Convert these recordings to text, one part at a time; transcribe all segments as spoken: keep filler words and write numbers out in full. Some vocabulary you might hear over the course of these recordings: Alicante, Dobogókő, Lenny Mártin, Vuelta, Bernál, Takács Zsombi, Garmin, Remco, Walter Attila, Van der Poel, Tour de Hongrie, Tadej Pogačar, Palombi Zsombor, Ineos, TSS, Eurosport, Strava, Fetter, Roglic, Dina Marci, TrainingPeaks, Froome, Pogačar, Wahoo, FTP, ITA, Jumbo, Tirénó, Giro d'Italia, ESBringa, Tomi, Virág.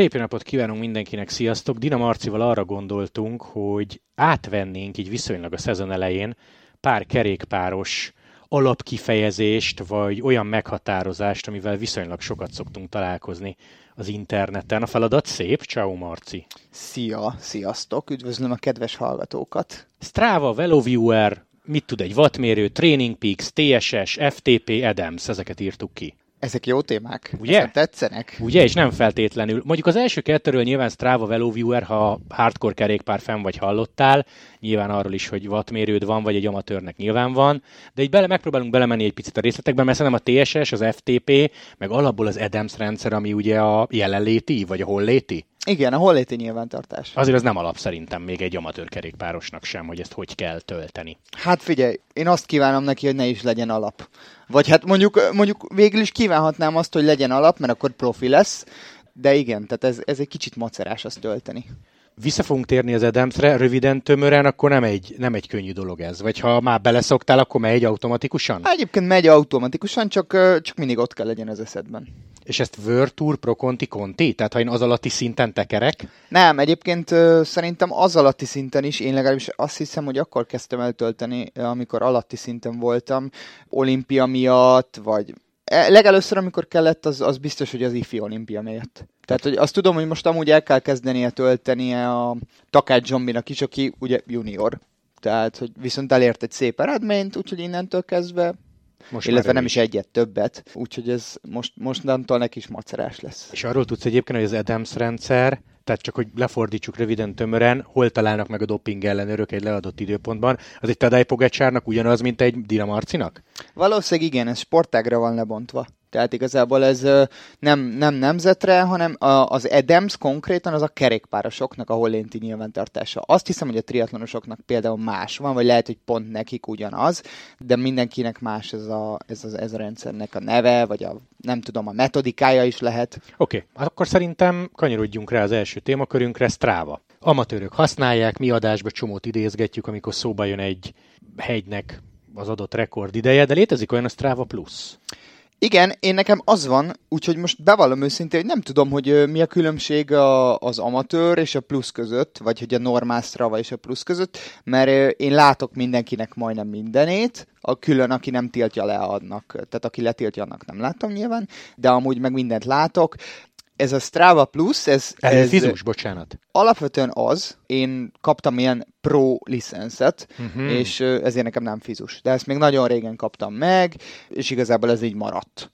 Szép napot kívánunk mindenkinek, sziasztok! Dina Marcival arra gondoltunk, hogy átvennénk így viszonylag a szezon elején pár kerékpáros alapkifejezést, vagy olyan meghatározást, amivel viszonylag sokat szoktunk találkozni az interneten. A feladat szép. Ciao Marci! Szia! Sziasztok! Üdvözlöm a kedves hallgatókat! Strava, VeloViewer, mit tud egy wattmérő, TrainingPeaks, té es es, ef té pé, Adams, ezeket írtuk ki. Ezek jó témák, ugye? Ezek tetszenek. Ugye, és nem feltétlenül. Mondjuk az első kettőről nyilván Strava, VeloViewer, ha hardcore kerékpár fenn vagy hallottál, nyilván arról is, hogy wattmérőd van, vagy egy amatőrnek nyilván van, de így bele, megpróbálunk belemenni egy picit a részletekben, mert szerintem a té es es, az ef té pé, meg alapból az Adams rendszer, ami ugye a jelenléti, vagy a holléti. Igen, a holléti nyilvántartás. Azért az nem alap szerintem még egy amatőr kerékpárosnak sem, hogy ezt hogy kell tölteni. Hát figyelj, én azt kívánom neki, hogy ne is legyen alap. Vagy hát mondjuk, mondjuk végül is kívánhatnám azt, hogy legyen alap, mert akkor profi lesz, de igen, tehát ez, ez egy kicsit macerás azt tölteni. Vissza fogunk térni az Adamsre, röviden, tömören, akkor nem egy, nem egy könnyű dolog ez. Vagy ha már beleszoktál, akkor megy automatikusan? Hát egyébként megy automatikusan, csak, csak mindig ott kell legyen az eszedben. És ezt World Tour Pro Conti Conti? Tehát ha én az alatti szinten tekerek? Nem, egyébként szerintem az alatti szinten is, én legalábbis azt hiszem, hogy akkor kezdtem eltölteni, amikor alatti szinten voltam, olimpia miatt, vagy... Legelőször, amikor kellett, az, az biztos, hogy az ifi olimpia miatt. Tehát hogy azt tudom, hogy most amúgy el kell kezdenie töltenie a Takács Zsombinak is, aki ugye junior. Tehát hogy viszont elért egy szép eredményt, úgyhogy innentől kezdve... Most illetve nem is egyet, többet. Úgyhogy ez most, mostantól neki is macerás lesz. És arról tudsz egyébként, hogy az Adams rendszer, tehát csak hogy lefordítsuk röviden, tömören, hol találnak meg a doping ellenőrök egy leadott időpontban, az egy Tadej Pogačarnak ugyanaz, mint egy Dina Marcinak? Valószínűleg igen, ez sportágra van lebontva. Tehát igazából ez nem, nem nemzetre, hanem az Adams konkrétan az a kerékpárosoknak a hollénti nyilvántartása. Azt hiszem, hogy a triatlonosoknak például más van, vagy lehet, hogy pont nekik ugyanaz, de mindenkinek más ez a, ez a, ez a rendszernek a neve, vagy a, nem tudom, a metodikája is lehet. Oké, okay, hát akkor szerintem kanyarodjunk rá az első témakörünkre, Strava. Amatőrök használják, mi adásba csomót idézgetjük, amikor szóba jön egy hegynek az adott rekord ideje, de létezik olyan a Strava Plus. Igen, én nekem az van, úgyhogy most bevallom őszintén, hogy nem tudom, hogy mi a különbség a, az amatőr és a plusz között, vagy hogy a normál Strava és a plusz között, mert én látok mindenkinek majdnem mindenét, a külön, aki nem tiltja le, annak. Tehát aki letiltja, annak nem látom nyilván, de amúgy meg mindent látok. Ez a Strava Plus, ez... Elfizus, ez bocsánat. Alapvetően az, én kaptam ilyen pro licenszet, uh-huh. és ezért nekem nem fizus. De ezt még nagyon régen kaptam meg, és igazából ez így maradt.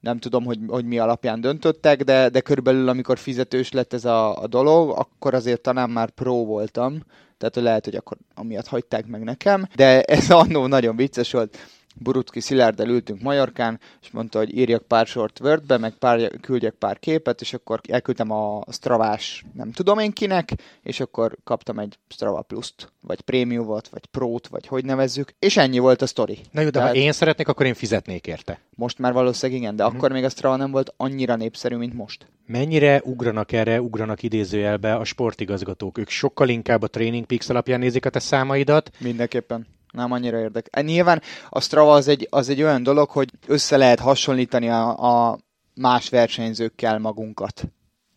Nem tudom, hogy, hogy mi alapján döntöttek, de, de körülbelül amikor fizetős lett ez a, a dolog, akkor azért talán már pro voltam. Tehát lehet, hogy akkor amiatt hagyták meg nekem. De ez annó nagyon vicces volt. Burutki Szilárddel ültünk Majorkán, és mondta, hogy írjak pár sort Wordbe, meg pár, küldjek pár képet, és akkor elküldtem a Stravás nem tudom én kinek, és akkor kaptam egy Strava Plus-t, vagy Premium-ot, vagy Pro-t, vagy hogy nevezzük, és ennyi volt a sztori. Na jó, de tehát... ha én szeretnék, akkor én fizetnék érte. Most már valószínűleg igen, de uh-huh. akkor még a Strava nem volt annyira népszerű, mint most. Mennyire ugranak erre, ugranak idézőjelbe a sportigazgatók? Ők sokkal inkább a TrainingPeaks alapján nézik a te számaidat. Mindenképpen. Nem annyira érdek. Nyilván a Strava az egy, az egy olyan dolog, hogy össze lehet hasonlítani a, a más versenyzőkkel magunkat.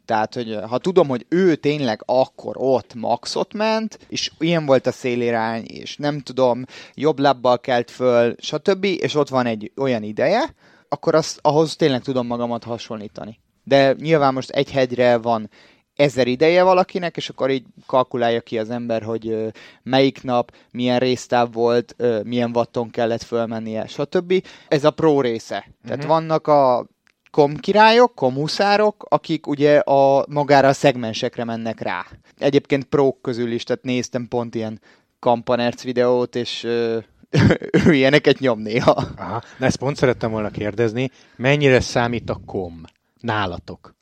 Tehát, hogy ha tudom, hogy ő tényleg akkor ott maxot ment, és ilyen volt a szélirány, és nem tudom, jobb lábbal kelt föl, stb., és ott van egy olyan ideje, akkor azt, ahhoz tényleg tudom magamat hasonlítani. De nyilván most egy hegyre van ezer ideje valakinek, és akkor így kalkulálja ki az ember, hogy melyik nap, milyen résztáv volt, milyen watton kellett fölmennie, stb. Ez a pro része. Uh-huh. Tehát vannak a komkirályok, komhuszárok, akik ugye a magára a szegmensekre mennek rá. Egyébként prók közül is, tehát néztem pont ilyen Kampanerc videót, és ő ilyeneket nyom néha. Aha. Na ezt pont szerettem volna kérdezni, mennyire számít a kom nálatok?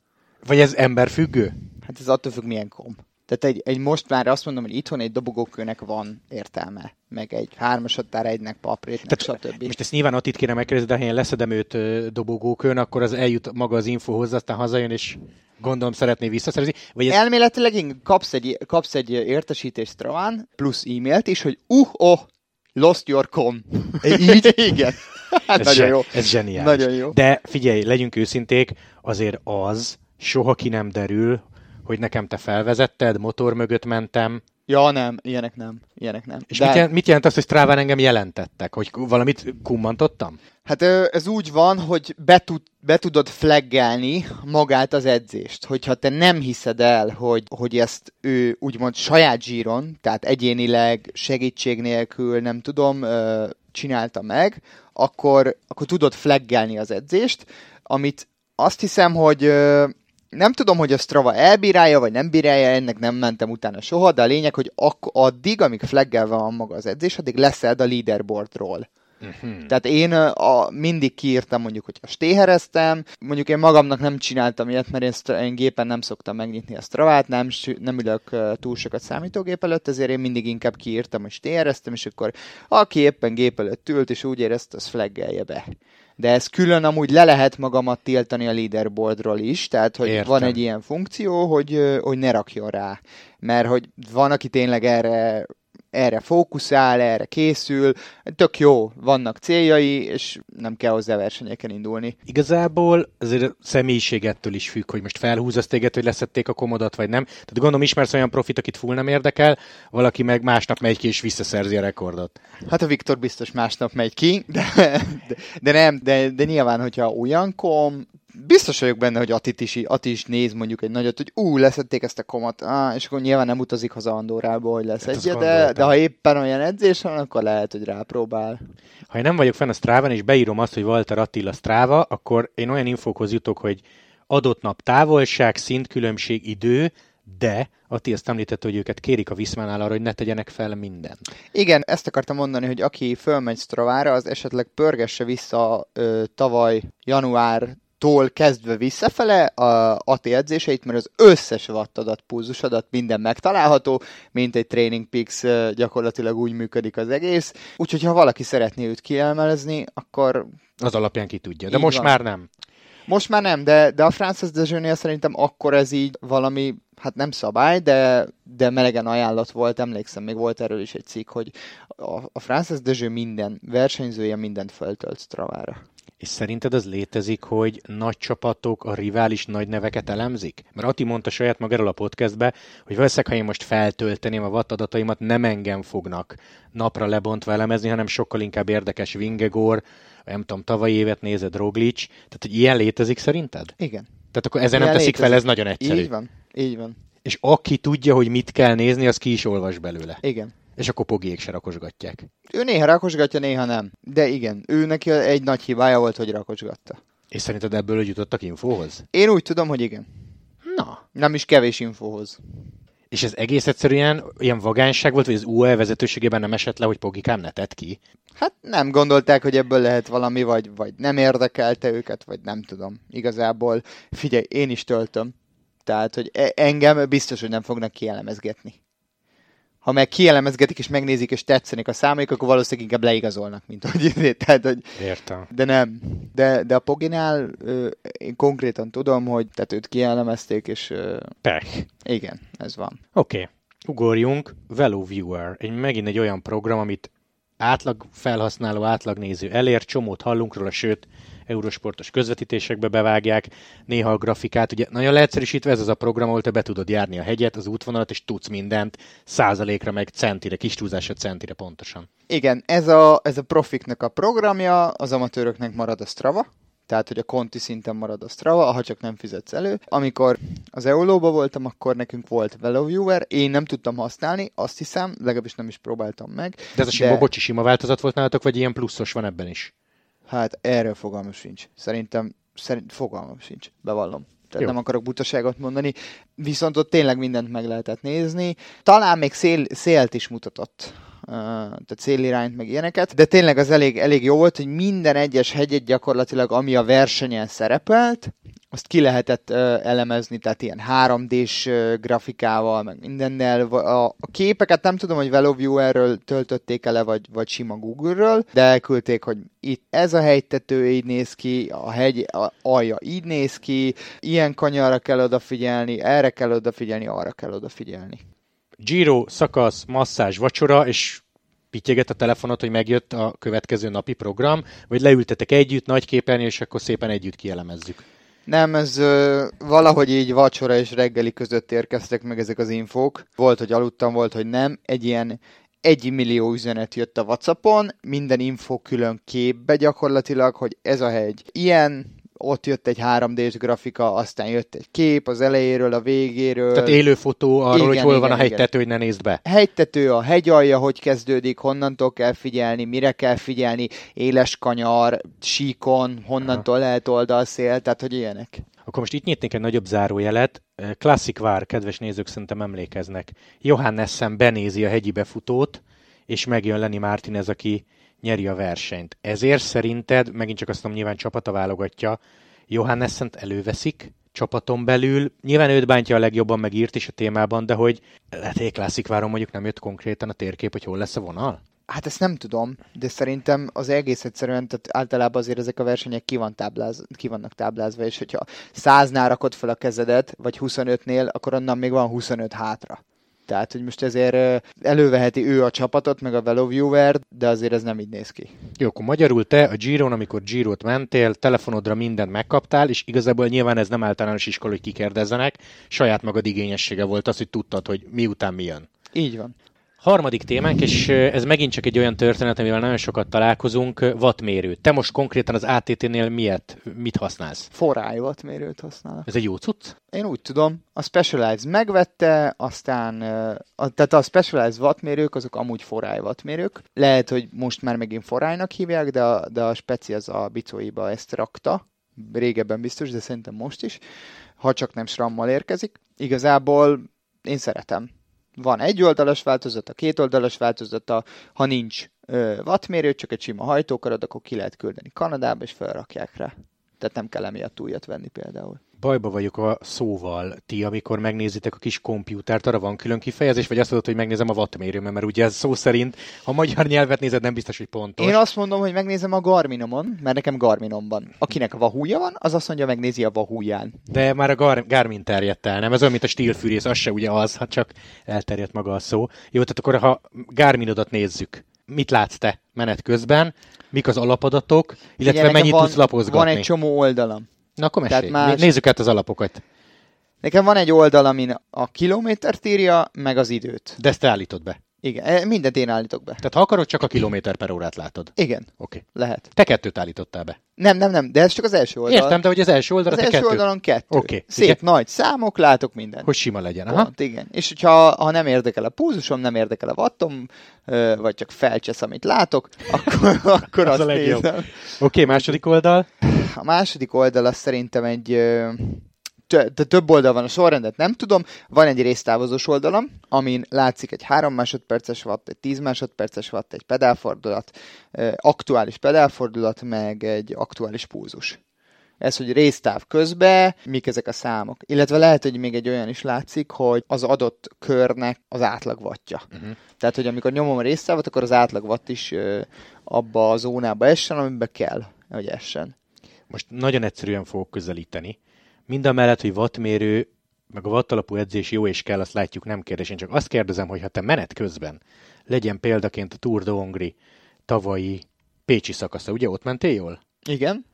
Vagy ez emberfüggő? Hát ez attól függ, milyen kom. Tehát egy, egy most már azt mondom, hogy itthon egy dobogókőnek van értelme, meg egy hármas határ egynek, paprétnek, stb. Most ezt nyilván Attit kéne megkérdezni, de ha én leszedem őt dobogókőn, akkor az eljut maga az info hozzá, aztán hazajön, és gondolom szeretné visszaszerezni. Vagy ez... Elméletileg kapsz egy, kapsz egy értesítést Straván, plusz e-mailt is, hogy uh, oh, lost your com. Így? Igen. Hát ez nagyon zse, jó. Ez zseniális. Nagyon jó. De figyelj, legyünk őszinték, azért az... soha ki nem derül, hogy nekem te felvezetted, motor mögött mentem. Ja, nem, ilyenek nem, ilyenek nem. És de... mit, jelent, mit jelent az, hogy Stráván engem jelentettek? Hogy valamit kummantottam? Hát ez úgy van, hogy be, tud, be tudod flaggelni magát az edzést. Hogyha te nem hiszed el, hogy, hogy ezt ő úgymond saját zsíron, tehát egyénileg, segítség nélkül, nem tudom, csinálta meg, akkor, akkor tudod flaggelni az edzést, amit azt hiszem, hogy... Nem tudom, hogy a Strava elbírálja, vagy nem bírálja, ennek nem mentem utána soha, de a lényeg, hogy ak- addig, amíg flaggelve van maga az edzés, addig leszed a leaderboardról. Uh-huh. Tehát én a, a, mindig kiírtam, mondjuk, hogyha stéhereztem, mondjuk én magamnak nem csináltam ilyet, mert én, stra- én gépen nem szoktam megnyitni a Stravát, nem, nem ülök túl sokat számítógép előtt, ezért én mindig inkább kiírtam, hogy stéhereztem, és akkor aki éppen gép előtt ült, és úgy érezte, az flaggelje be. De ez külön amúgy le lehet magamat tiltani a leaderboardról is, tehát hogy Értem. Van egy ilyen funkció, hogy, hogy ne rakjon rá. Mert hogy van, aki tényleg erre, erre fókuszál, erre készül, tök jó, vannak céljai, és nem kell hozzá versenyeken indulni. Igazából azért személyiségettől is függ, hogy most felhúzasz téged, hogy leszették a komodat, vagy nem. Tehát gondolom ismersz olyan profit, akit full nem érdekel, valaki meg másnap megy ki, és visszaszerzi a rekordot. Hát a Viktor biztos másnap megy ki, de, de, de nem, de, de nyilván, hogyha olyan kom... Biztos vagyok benne, hogy Atit is, Ati is néz mondjuk egy nagyot, hogy ú, leszették ezt a komat, ah, és akkor nyilván nem utazik haza Andorába, hogy lesz egy, de, de ha éppen olyan edzés van, akkor lehet, hogy rápróbál. Ha én nem vagyok fenn a Stráván, és beírom azt, hogy Walter Attila Strava, akkor én olyan infókhoz jutok, hogy adott nap távolság, szintkülönbség, idő, de Ati ezt említett, hogy őket kérik a Vismánál arra, hogy ne tegyenek fel mindent. Igen, ezt akartam mondani, hogy aki fölmegy Stravára, az esetleg pörgesse vissza ö, tavaly január tól kezdve visszafele a Ati edzéseit, mert az összes wattadat, pulzusadat, minden megtalálható, mint egy TrainingPeaks, gyakorlatilag úgy működik az egész. Úgyhogy ha valaki szeretné őt kielmelezni, akkor... Az alapján ki tudja, de most van. már nem. Most már nem, de, de a Frances Dejeunél szerintem akkor ez így valami, hát nem szabály, de, de melegen ajánlat volt, emlékszem, még volt erről is egy cikk, hogy a, a Frances Dejeu minden versenyzője mindent föltölt Stravára. És szerinted az létezik, hogy nagy csapatok a rivális nagy neveket elemzik? Mert Ati mondta saját magáról a podcastbe, hogy valószínűleg, ha én most feltölteném a watt adataimat, nem engem fognak napra lebontva elemezni, hanem sokkal inkább érdekes Vingegaard, nem tudom, tavalyi évet nézed, Roglic. Tehát, hogy ilyen létezik szerinted? Igen. Tehát akkor ezen ilyen nem teszik létezik. Fel, ez nagyon egyszerű. Így van, így van. És aki tudja, hogy mit kell nézni, az ki is olvas belőle. Igen. És akkor Pogiék se rakosgatják. Ő néha rakosgatja, néha nem. De igen, ő neki egy nagy hibája volt, hogy rakosgatta. És szerinted ebből jutottak infóhoz? Én úgy tudom, hogy igen. Na. Nem is kevés infóhoz. És ez egész egyszerűen ilyen vagányság volt, vagy az u á e vezetőségében nem esett le, hogy Pogikám ne tett ki? Hát nem gondolták, hogy ebből lehet valami, vagy, vagy nem érdekelte őket, vagy nem tudom. Igazából figyelj, én is töltöm. Tehát, hogy engem biztos, hogy nem fognak kielemezgetni. Ha meg kielemezgetik, és megnézik, és tetszenek a számaik, akkor valószínűleg inkább leigazolnak, mint hogy... Tehát, hogy értem. De nem. De, de a Poginál ö, én konkrétan tudom, hogy tehát őt kielemezték, és... Ö, Pech. Igen, ez van. Oké. Okay. Ugorjunk. VeloViewer. Egy, megint egy olyan program, amit átlag felhasználó, átlagnéző elér, csomót hallunk róla, sőt, eurosportos közvetítésekbe bevágják, néha a grafikát. Ugye nagyon leegyszerűsítve ez az a program, ahol te be tudod járni a hegyet, az útvonalat, és tudsz mindent százalékra, meg centire, kis túlzásra centire pontosan. Igen, ez a, ez a profiknak a programja, az amatőröknek marad a Strava, tehát hogy a konti szinten marad a Strava, ha csak nem fizetsz elő. Amikor az e o lóba voltam, akkor nekünk volt VeloViewer, én nem tudtam használni, azt hiszem, legalábbis nem is próbáltam meg. De ez a sima, de... bocsi, sima változat volt nálatok, vagy ilyen pluszos van ebben is? Hát erről fogalmam sincs. Szerintem szerint, fogalmam sincs, bevallom. Tehát jó. Nem akarok butaságot mondani, viszont ott tényleg mindent meg lehetett nézni. Talán még szél, szélt is mutatott, uh, tehát szélirányt meg ilyeneket, de tényleg az elég, elég jó volt, hogy minden egyes hegyet gyakorlatilag, ami a versenyen szerepelt, azt ki lehetett uh, elemezni, tehát ilyen három dés uh, grafikával, meg mindennel. A, a képeket nem tudom, hogy VeloViewerről töltötték ele, vagy, vagy sima Google-ről, de elküldték, hogy itt ez a hegytető így néz ki, a hegy a alja így néz ki, ilyen kanyarra kell odafigyelni, erre kell odafigyelni, arra kell odafigyelni. Giro, szakasz, masszázs, vacsora, és pittyeget a telefonot, hogy megjött a következő napi program, vagy leültetek együtt, nagy képernyő, és akkor szépen együtt kielemezzük. Nem, ez ö, valahogy így vacsora és reggeli között érkeztek meg ezek az infók. Volt, hogy aludtam, volt, hogy nem. Egy ilyen egy millió üzenet jött a WhatsAppon, minden info külön képbe gyakorlatilag, hogy ez a hegy ilyen, ott jött egy három dés grafika, aztán jött egy kép az elejéről, a végéről. Tehát élő fotó arról, igen, hogy hol igen, van a hegytető, hogy ne nézd be. Hegytető, a hegyalja, hogy kezdődik, honnantól kell figyelni, mire kell figyelni, éles kanyar, síkon, honnantól aha. lehet oldalszél, tehát hogy ilyenek. Akkor most itt nyitnék egy nagyobb zárójelet. Klasszik vár, kedves nézők szerintem emlékeznek. Johann Essen benézi a hegyi befutót, és megjön Lenny Mártin, ez aki nyeri a versenyt. Ezért szerinted, megint csak azt mondom, nyilván csapata válogatja, Johann Essent előveszik csapaton belül. Nyilván őt bántja a legjobban, meg írt is a témában, de hogy lehet, hogy Klasszikváron mondjuk nem jött konkrétan a térkép, hogy hol lesz a vonal? Hát ezt nem tudom, de szerintem az egész egyszerűen, tehát általában azért ezek a versenyek ki, van tábláz, ki vannak táblázva, és hogyha száznál rakod fel a kezedet, vagy huszonötnél, akkor onnan még van huszonöt hátra. Tehát, hogy most ezért előveheti ő a csapatot, meg a VeloViewer-t, de azért ez nem így néz ki. Jó, akkor magyarul te a Giron, amikor Girot mentél, telefonodra mindent megkaptál, és igazából nyilván ez nem általános iskola, hogy kikérdezzenek, saját magad igényessége volt az, hogy tudtad, hogy miután mi jön. Így van. Harmadik témánk, és ez megint csak egy olyan történet, amivel nagyon sokat találkozunk, wattmérő. Te most konkrétan az á té té-nél miért, mit használsz? Foray wattmérőt használok. Ez egy jó cucc? Én úgy tudom. A Specialized megvette, aztán a, tehát a Specialized wattmérők, azok amúgy Foray wattmérők. Lehet, hogy most már megint Foraynak hívják, de a, de a Speci az a bicóiba ezt rakta. Régebben biztos, de szerintem most is. Ha csak nem SRAM-mal érkezik. Igazából én szeretem. Van egy oldalas változata, két oldalas változata, ha nincs ö, wattmérő, csak egy sima hajtókarod, akkor ki lehet küldeni Kanadába, és felrakják rá. Tehát nem kell emiatt újat venni például. Bajba vagyok a szóval ti, amikor megnézitek a kis kompjútert, arra van külön kifejezés, vagy azt mondod, hogy megnézem a wattmérőmet, mert ugye ez szó szerint, ha magyar nyelvet nézed, nem biztos, hogy pontos. Én azt mondom, hogy megnézem a Garminomon, mert nekem Garminom van. Akinek Wahoo-ja van, az azt mondja, megnézi a Wahoo-ján. De már a Gar- Garmin terjedt el, nem? Ez olyan, mint a stílfűrész, az se ugye az, ha csak elterjedt maga a szó. Jó, tehát akkor ha Garminodat nézzük, mit látsz te menet közben, mik az alapadatok, illetve ugye, mennyit van, tudsz lapozgatni? Van egy csomó oldalam. Na akkor mesélj. Más... Nézzük át az alapokat. Nekem van egy oldal, amin a kilométert írja, meg az időt. De ezt te állítod be? Igen, mindent én állítok be. Tehát ha akarod, csak a kilométer per órát látod? Igen. Oké. Okay. Lehet. Te kettőt állítottál be? Nem, nem, nem, de ez csak az első oldal. Értem, de hogy az első oldalon te kettőt. Az első oldalon kettő. Oké. Okay. Szép igen. Nagy számok, látok mindent. Hogy sima legyen, aha. Pont, igen. És hogyha ha nem érdekel a pulzusom, nem érdekel a wattom, vagy csak felcsesz, amit látok, akkor, akkor az azt nézem. Oké, okay, második oldal. A második oldal az szerintem egy... Több oldal van, a sorrendet nem tudom. Van egy résztávozós oldalam, amin látszik egy három másodperces watt, egy tíz másodperces watt, egy pedálfordulat, aktuális pedálfordulat, meg egy aktuális pulzus. Ez, hogy résztáv közben, mik ezek a számok. Illetve lehet, hogy még egy olyan is látszik, hogy az adott körnek az átlag wattja. Uh-huh. Tehát, hogy amikor nyomom a résztávot, akkor az átlag watt is abba a zónába essen, amiben kell, hogy essen. Most nagyon egyszerűen fogok közelíteni. Mindamellett, hogy wattmérő, meg a watt alapú edzés jó és kell, azt látjuk, nem kérdés. Én csak azt kérdezem, hogy ha te menet közben legyen példaként a Tour de Hongrie tavalyi pécsi szakasza, ugye ott mentél jól? Igen.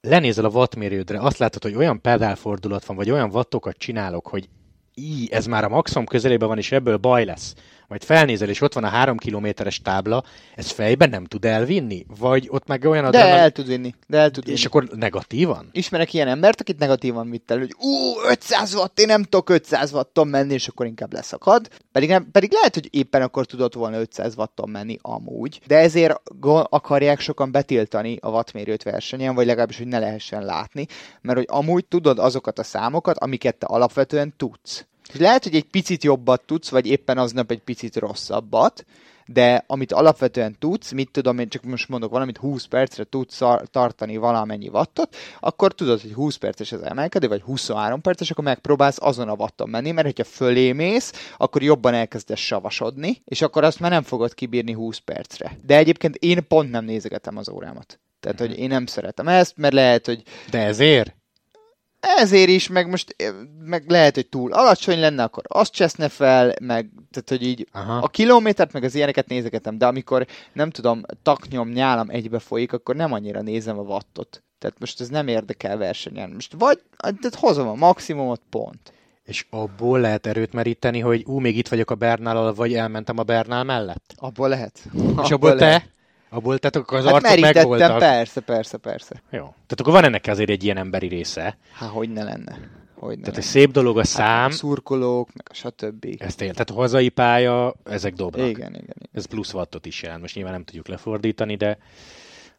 Lenézel a wattmérődre, azt látod, hogy olyan pedálfordulat van, vagy olyan wattokat csinálok, hogy így, ez már a maximum közelében van, és ebből baj lesz. Majd felnézel, és ott van a három kilométeres tábla, ez fejben nem tud elvinni? Vagy ott meg olyan... De adrenal... el tud vinni. De el tud vinni. És akkor negatívan? Ismerek ilyen embert, akit negatívan vitt el, hogy ú, ötszáz watt, én nem tudok ötszáz watton menni, és akkor inkább leszakad. Pedig, nem, pedig lehet, hogy éppen akkor tudott volna ötszáz watton menni amúgy, de ezért akarják sokan betiltani a wattmérőt versenyen, vagy legalábbis, hogy ne lehessen látni, mert hogy amúgy tudod azokat a számokat, amiket te alapvetően tudsz. Lehet, hogy egy picit jobbat tudsz, vagy éppen aznap egy picit rosszabbat, de amit alapvetően tudsz, mit tudom én, csak most mondok valamit, húsz percre tudsz tartani valamennyi wattot, akkor tudod, hogy húsz perces az emelkedő, vagy huszonhárom perces, akkor megpróbálsz azon a watton menni, mert hogyha fölé mész, akkor jobban elkezdesz savasodni, és akkor azt már nem fogod kibírni húsz percre. De egyébként én pont nem nézegetem az órámat. Tehát, hogy én nem szeretem ezt, mert lehet, hogy... De ezért? Ezért is, meg most meg lehet, hogy túl alacsony lenne, akkor azt cseszne fel, meg tehát, hogy így aha. A kilométert, meg az ilyeneket nézegetem, de amikor nem tudom, taknyom, nyálam egybe folyik, akkor nem annyira nézem a wattot. Tehát most ez nem érdekel versenyen. Most vagy tehát hozom a maximumot, pont. És abból lehet erőt meríteni, hogy ú, még itt vagyok a Bernállal, vagy elmentem a Bernál mellett? Abból lehet. És abból lehet. Te? Abból tehát akkor az hát arcok megvoltak. Persze, persze, persze. Jó. Tehát akkor van ennek azért egy ilyen emberi része. Hát hogy ne lenne. Hogyne tehát egy szép dolog a szám. Hát, a szurkolók, meg a stb. Ez tényleg, tehát a hazai pálya, ezek dobnak. Igen, igen, igen. Ez plusz wattot is jelent. Most nyilván nem tudjuk lefordítani, de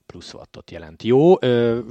plusz wattot jelent. Jó,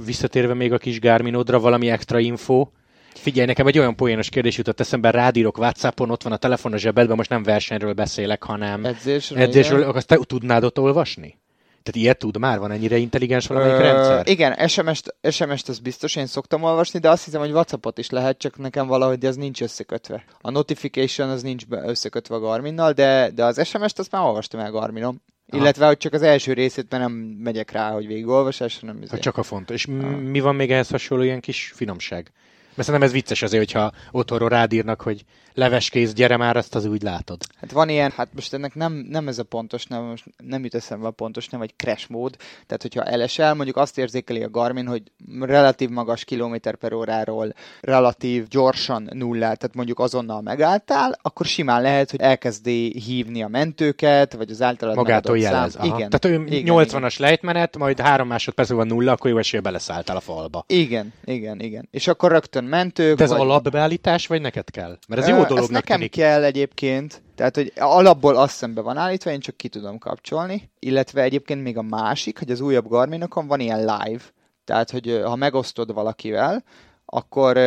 visszatérve még a kis Garminodra, valami extra info. Figyelj, nekem egy olyan poénos kérdés jutott eszembe, rád írok WhatsAppon, ott van a telefon a zsebedben, most nem versenyről beszélek, hanem edzésről. edzésről azt te tudnád ott olvasni? Tehát ilyet tud már? Van ennyire intelligens valamelyik rendszer? Igen, es em es-t, es em es-t az biztos, én szoktam olvasni, de azt hiszem, hogy WhatsAppot is lehet, csak nekem valahogy ez nincs összekötve. A notification az nincs összekötve a Garminnal, de, de az es em es-t azt már olvastam el Garminom. Aha. Illetve, hogy csak az első részét, mert nem megyek rá, hogy végigolvasás, hanem... Ha csak a fontos. És m- mi van még ehhez hasonló ilyen kis finomság? Mert szerintem ez vicces azért, hogyha otthonról rád írnak, hogy leveskész, gyere már, azt az úgy látod. Hát van ilyen, hát most ennek nem, nem ez a pontos, nem, most nem jut eszembe a pontos, nem, vagy crash mód. Tehát, hogyha elesel, mondjuk azt érzékeli a Garmin, hogy relatív magas kilométer per óráról relatív gyorsan nullát, tehát mondjuk azonnal megálltál, akkor simán lehet, hogy elkezdi hívni a mentőket, vagy az általad magától jelez. Igen. Tehát ő igen, nyolcvanas igen. Lejtmenet, majd három másodperc van nulla, akkor jó esélye beleszálltál a falba. Igen, igen, igen. És akkor rögtön mentők. De ez vagy... alapbeállítás, vagy neked kell? Mert ez Ö, jó dolognak nekem tűnik. Kell egyébként. Tehát, hogy alapból azt szembe van állítva, én csak ki tudom kapcsolni. Illetve egyébként még a másik, hogy az újabb Garminokon van ilyen live. Tehát, hogy ha megosztod valakivel, akkor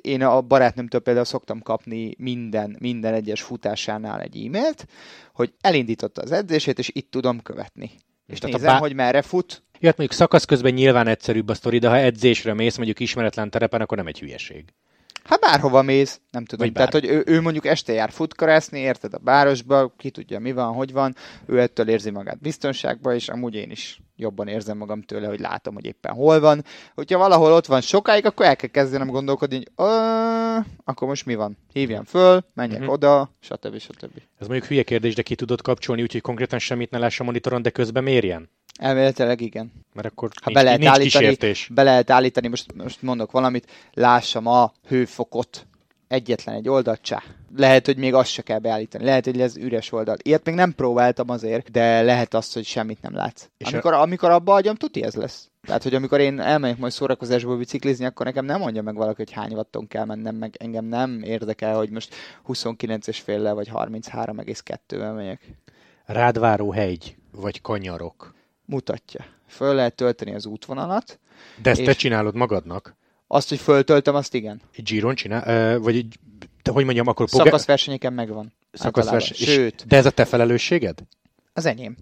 én a barátnőmtől például szoktam kapni minden, minden egyes futásánál egy e-mailt, hogy elindította az edzését, és itt tudom követni. És nézem, bá... hogy merre fut. Jó, hát mondjuk szakasz közben nyilván egyszerűbb a sztori, de ha edzésre mész, mondjuk ismeretlen terepen, akkor nem egy hülyeség. Hát bárhova mész, nem tudom. Tehát, hogy ő, ő mondjuk este jár futkarászni, érted a városba, ki tudja mi van, hogy van, ő ettől érzi magát biztonságban, és amúgy én is jobban érzem magam tőle, hogy látom, hogy éppen hol van. Hogyha valahol ott van sokáig, akkor el kell kezdenem gondolkodni, hogy akkor most mi van? Hívjam föl, menjek uh-huh. oda, stb. stb. Ez mondjuk hülye kérdés, de ki tudod kapcsolni, úgyhogy konkrétan semmit ne láss a monitoron, de közben mérjen? Elméletileg igen. Mert akkor ha nincs, be lehet nincs állítani, kísértés. Be lehet állítani, most, most mondok valamit, lássam a hőfokot. Egyetlen egy oldalt csá. Lehet, hogy még azt se kell beállítani. Lehet, hogy lesz üres oldal. Ilyet még nem próbáltam azért, de lehet azt, hogy semmit nem látsz. Amikor, a... amikor abba agyam, tuti ez lesz. Tehát, hogy amikor én elmegyek majd szórakozásból biciklizni, akkor nekem nem mondja meg valaki, hogy hány watton kell mennem, meg engem nem érdekel, hogy most huszonkilenc és féllel vagy harminchárom egész kettővel megyek. Rádváró hegy vagy kanyarok. Mutatja. Föl lehet tölteni az útvonalat. De ezt te csinálod magadnak? Azt, hogy föltöltöm, azt igen. Egy Giron csinál? Uh, vagy egy, te hogy mondjam, akkor... Poga... Szakaszversenyeken megvan. Szakaszverseny... Sőt. De ez a te felelősséged? Az enyém.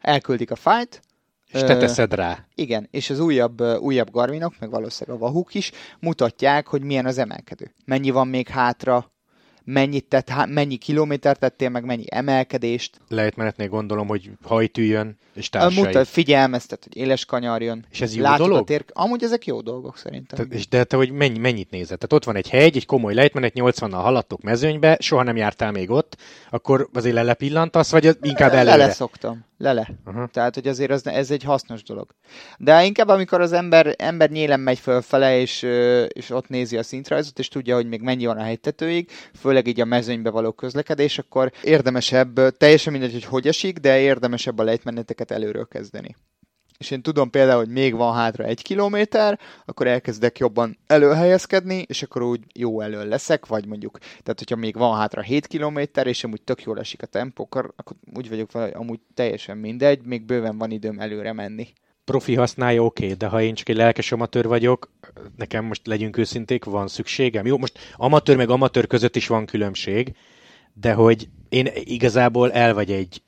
Elküldik a fájt. És te teszed rá. Igen, és az újabb, újabb Garminok, meg valószínűleg a Wahoo-k is mutatják, hogy milyen az emelkedő. Mennyi van még hátra, mennyit tett, há... mennyi kilométert tettél, meg mennyi emelkedést. Lejtmenetnél gondolom, hogy hajtűjön, és társai. Mutat, figyelmeztet, hogy éles kanyarjon. És ez jó látod dolog? Tér... Amúgy ezek jó dolgok szerintem. Te, és de te, hogy mennyi, mennyit nézed? Tehát ott van egy hegy, egy komoly lejtmenet, nyolcvannal haladtok mezőnybe, soha nem jártál még ott, akkor azért lelepillantasz, vagy inkább előre? Lele szoktam. Lele. Uh-huh. Tehát, hogy azért az, ez egy hasznos dolog. De inkább, amikor az ember, ember nyélen megy fölfele, és, és ott nézi a szintrajzot, és tudja, hogy még mennyi van a hegytetőig, főleg így a mezőnybe való közlekedés, akkor érdemesebb, teljesen mindegy, hogy hogy esik, de érdemesebb a lejtmeneteket előről kezdeni. És én tudom például, hogy még van hátra egy kilométer, akkor elkezdek jobban előhelyezkedni, és akkor úgy jó elő leszek, vagy mondjuk, tehát hogyha még van hátra hét kilométer, és amúgy tök jól esik a tempó, akkor úgy vagyok vele, hogy amúgy teljesen mindegy, még bőven van időm előre menni. Profi használja, oké, okay, de ha én csak egy lelkes amatőr vagyok, nekem most legyünk őszinték, van szükségem. Jó, most amatőr meg amatőr között is van különbség, de hogy én igazából el vagy egy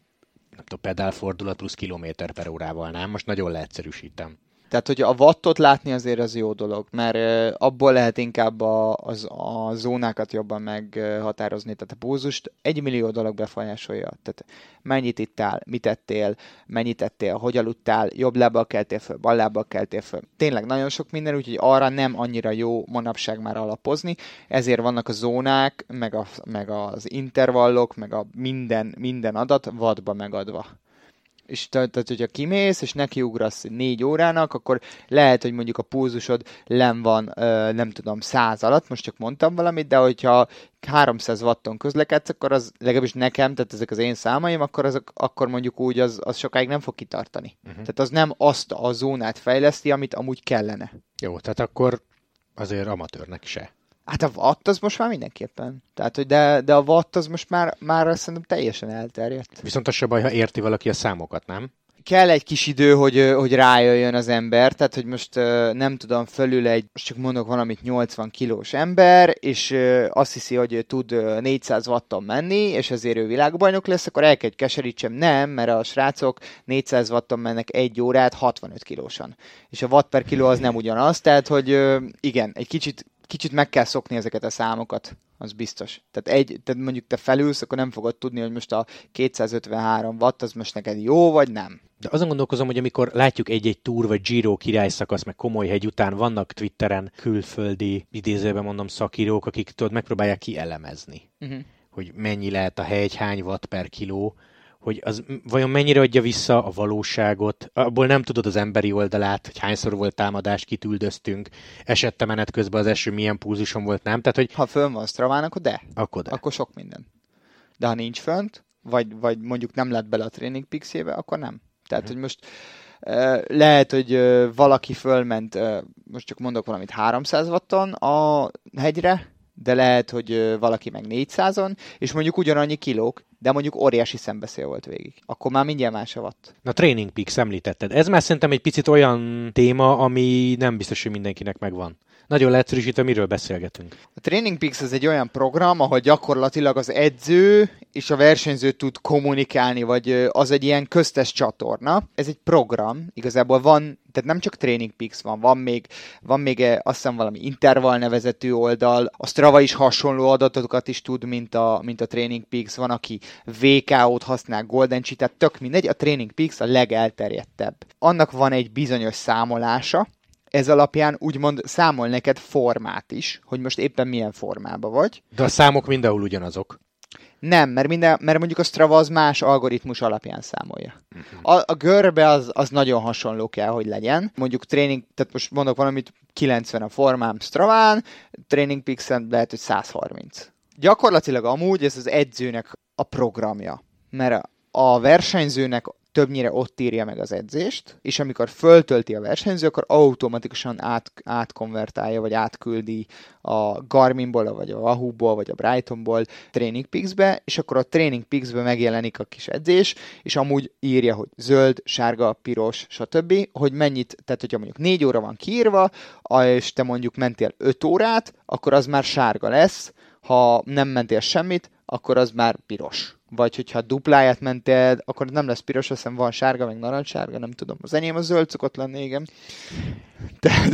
nem tudom, pedálfordulat plusz kilométer per órával, nem? Most nagyon leegyszerűsítem. Tehát, hogy a wattot látni azért az jó dolog, mert abból lehet inkább a, az, a zónákat jobban meghatározni, tehát a pulzust egy millió dolog befolyásolja. Tehát mennyit ittál, mit ettél, mennyit ettél, hogy aludtál, jobb lábbal keltél föl, bal lábbal keltél föl. Tényleg nagyon sok minden, úgyhogy arra nem annyira jó manapság már alapozni, ezért vannak a zónák, meg, a, meg az intervallok, meg a minden, minden adat wattba megadva. és tehát, tehát, hogyha kimész, és nekiugrasz négy órának, akkor lehet, hogy mondjuk a pulzusod len van, nem tudom, száz alatt, most csak mondtam valamit, de hogyha háromszáz watton közlekedsz, akkor az, legalábbis nekem, tehát ezek az én számaim, akkor, azok, akkor mondjuk úgy az, az sokáig nem fog kitartani. Uh-huh. Tehát az nem azt a zónát fejleszti, amit amúgy kellene. Jó, tehát akkor azért amatőrnek se. Hát a watt az most már mindenképpen. Tehát, hogy de, de a watt az most már, már szerintem teljesen elterjedt. Viszont az se baj, ha érti valaki a számokat, nem? Kell egy kis idő, hogy, hogy rájöjjön az ember, tehát hogy most nem tudom, fölül egy, most csak mondok valamit, nyolcvan kilós ember, és azt hiszi, hogy tud négyszáz watton menni, és ezért ő világbajnok lesz, akkor el kell, hogy keserítsem, nem, mert a srácok négyszáz watton mennek egy órát hatvanöt kilósan. És a watt per kiló az nem ugyanaz, tehát hogy igen, egy kicsit Kicsit meg kell szokni ezeket a számokat, az biztos. Tehát, egy, tehát mondjuk te felülsz, akkor nem fogod tudni, hogy most a kétszázötvenhárom watt, az most neked jó, vagy nem. De azon gondolkozom, hogy amikor látjuk egy-egy Tour vagy Giro királyszakasz, meg Komolyhegy után vannak Twitteren külföldi, idézőben mondom, szakírók, akik tudod, megpróbálják kielemezni, uh-huh. hogy mennyi lehet a hegy, hány watt per kiló, hogy az vajon mennyire adja vissza a valóságot, abból nem tudod az emberi oldalát, hogy hányszor volt támadás, kit üldöztünk, esett a menet közben az eső, milyen pulzuson volt, nem? Tehát, hogy ha fönn van Straván, akkor de. Akkor de. Akkor sok minden. De ha nincs fönt, vagy, vagy mondjuk nem lett bele a TrainingPeaks-jébe, akkor nem. Tehát, hmm. hogy most lehet, hogy valaki fölment, most csak mondok valamit, háromszáz watton a hegyre, de lehet, hogy valaki meg négyszázon, és mondjuk ugyanannyi kilók, de mondjuk óriási szembeszél volt végig. Akkor már mindjárt más a watt. Na, TrainingPeaks említetted. Ez már szerintem egy picit olyan téma, ami nem biztos, hogy mindenkinek megvan. Nagyon leegyszerűsítve, miről beszélgetünk. A TrainingPeaks az egy olyan program, ahol gyakorlatilag az edző és a versenyző tud kommunikálni, vagy az egy ilyen köztes csatorna. Ez egy program, igazából van, tehát nem csak TrainingPeaks van, van még, van még azt hiszem valami interval nevezetű oldal, a Strava is hasonló adatokat is tud, mint a, mint a TrainingPeaks, van, aki vé ká ó-t használ, Golden Sheet, tehát tök mindegy, a TrainingPeaks a legelterjedtebb. Annak van egy bizonyos számolása, ez alapján úgymond számol neked formát is, hogy most éppen milyen formában vagy. De a számok mindenhol ugyanazok. Nem, mert, minden, mert mondjuk a Strava az más algoritmus alapján számolja. A, a görbe az, az nagyon hasonló kell, hogy legyen. Mondjuk training, tehát most mondok valamit, kilencven a formám Straván, TrainingPeaks-en lehet, hogy százharminc. Gyakorlatilag amúgy ez az edzőnek a programja, mert a versenyzőnek többnyire ott írja meg az edzést, és amikor föltölti a versenyző, akkor automatikusan át, átkonvertálja, vagy átküldi a Garminból, vagy a Wahooból, vagy a Brytonból TrainingPeaks-be, és akkor a TrainingPeaks-be megjelenik a kis edzés, és amúgy írja, hogy zöld, sárga, piros, stb., hogy mennyit, tehát hogyha mondjuk négy óra van kiírva, és te mondjuk mentél öt órát, akkor az már sárga lesz, ha nem mentél semmit, akkor az már piros. Vagy hogyha dupláját mented, akkor nem lesz piros, azt hiszem van sárga, meg narancssárga, nem tudom. Az enyém a zöld szokott lenni, igen. Tehát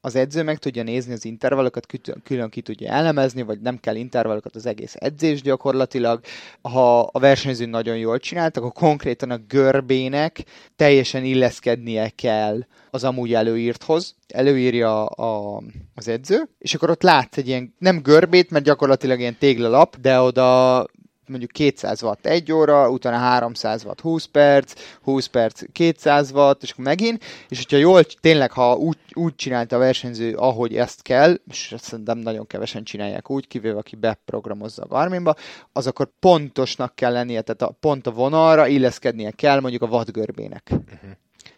az edző meg tudja nézni az intervallokat, külön ki tudja elemezni, vagy nem kell intervallokat, az egész edzés gyakorlatilag. Ha a versenyző nagyon jól csinált, akkor konkrétan a görbének teljesen illeszkednie kell az amúgy előírthoz, előírja a, az edző, és akkor ott látsz egy ilyen, nem görbét, mert gyakorlatilag ilyen téglalap, de oda mondjuk kétszáz watt egy óra, utána háromszáz watt húsz perc, húsz perc kétszáz watt, és akkor megint, és hogyha jól, tényleg, ha úgy, úgy csinálta a versenyző, ahogy ezt kell, és szerintem nagyon kevesen csinálják úgy, kivéve aki beprogramozza a Garminba, az akkor pontosnak kell lennie, tehát a, pont a vonalra illeszkednie kell mondjuk a wattgörbének.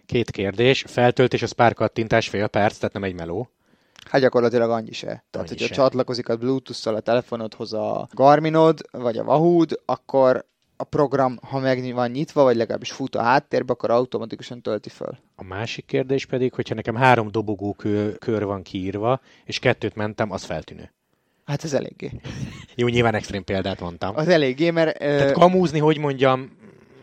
Két kérdés, feltöltés, az pár kattintás, fél perc, tehát nem egy meló. Hát gyakorlatilag annyi se. Tehát, hogyha csatlakozik a Bluetooth-szal a telefonodhoz a Garminod, vagy a Wahoo-d, akkor a program, ha meg van nyitva, vagy legalábbis fut a háttérbe, akkor automatikusan tölti föl. A másik kérdés pedig, hogyha nekem három dobogó kő, kör van kiírva, és kettőt mentem, az feltűnő. Hát ez eléggé. Jó, nyilván extrém példát mondtam. Az eléggé, mert... Tehát kamúzni, hogy mondjam...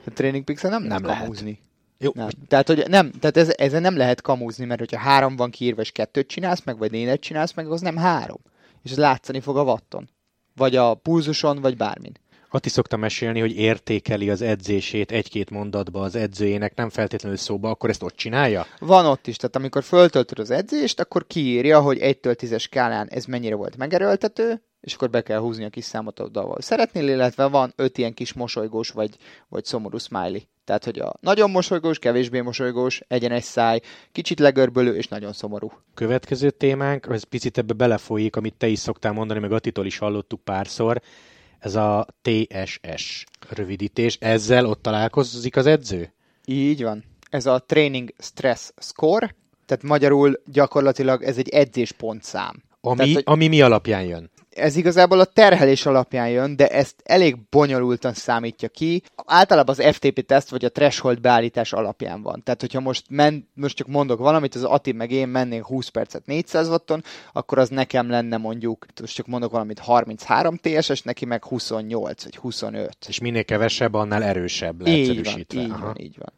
A TrainingPeaks-en nem, nem lehet kamúzni. Jó. Nem. Tehát, hogy nem, tehát ez, ezen nem lehet kamúzni, mert hogyha három van kiírva, és kettőt csinálsz meg, vagy négyet csinálsz meg, az nem három. És az látszani fog a watton. Vagy a pulzuson, vagy bármin. Ati szokta mesélni, hogy értékeli az edzését egy-két mondatba az edzőjének, nem feltétlenül szóba, akkor ezt ott csinálja? Van ott is, tehát amikor föltöltöd az edzést, akkor kiírja, hogy egytől tízes skálán ez mennyire volt megerőltető, és akkor be kell húzni a kis számot oldalval. Szeretnél, illetve van öt ilyen kis mosolygós vagy, vagy szomorú smiley. Tehát, hogy a nagyon mosolygós, kevésbé mosolygós, egyenes száj, kicsit legörbölő és nagyon szomorú. Következő témánk, ez picit ebbe belefolyik, amit te is szoktál mondani, meg Attitól is hallottuk párszor, ez a té es es rövidítés. Ezzel ott találkozik az edző? Így van. Ez a Training Stress Score, tehát magyarul gyakorlatilag ez egy edzéspontszám. Ami, tehát, hogy... ami mi alapján jön? Ez igazából a terhelés alapján jön, de ezt elég bonyolultan számítja ki. Általában az ef té pé teszt vagy a threshold beállítás alapján van. Tehát, hogyha most, men, most csak mondok valamit, az Ati meg én mennénk húsz percet négyszáz watton, akkor az nekem lenne mondjuk, most csak mondok valamit, harminchárom té es es, neki meg huszonnyolc vagy huszonöt. És minél kevesebb, annál erősebb, leegyszerűsítve. Így van, így van, így van.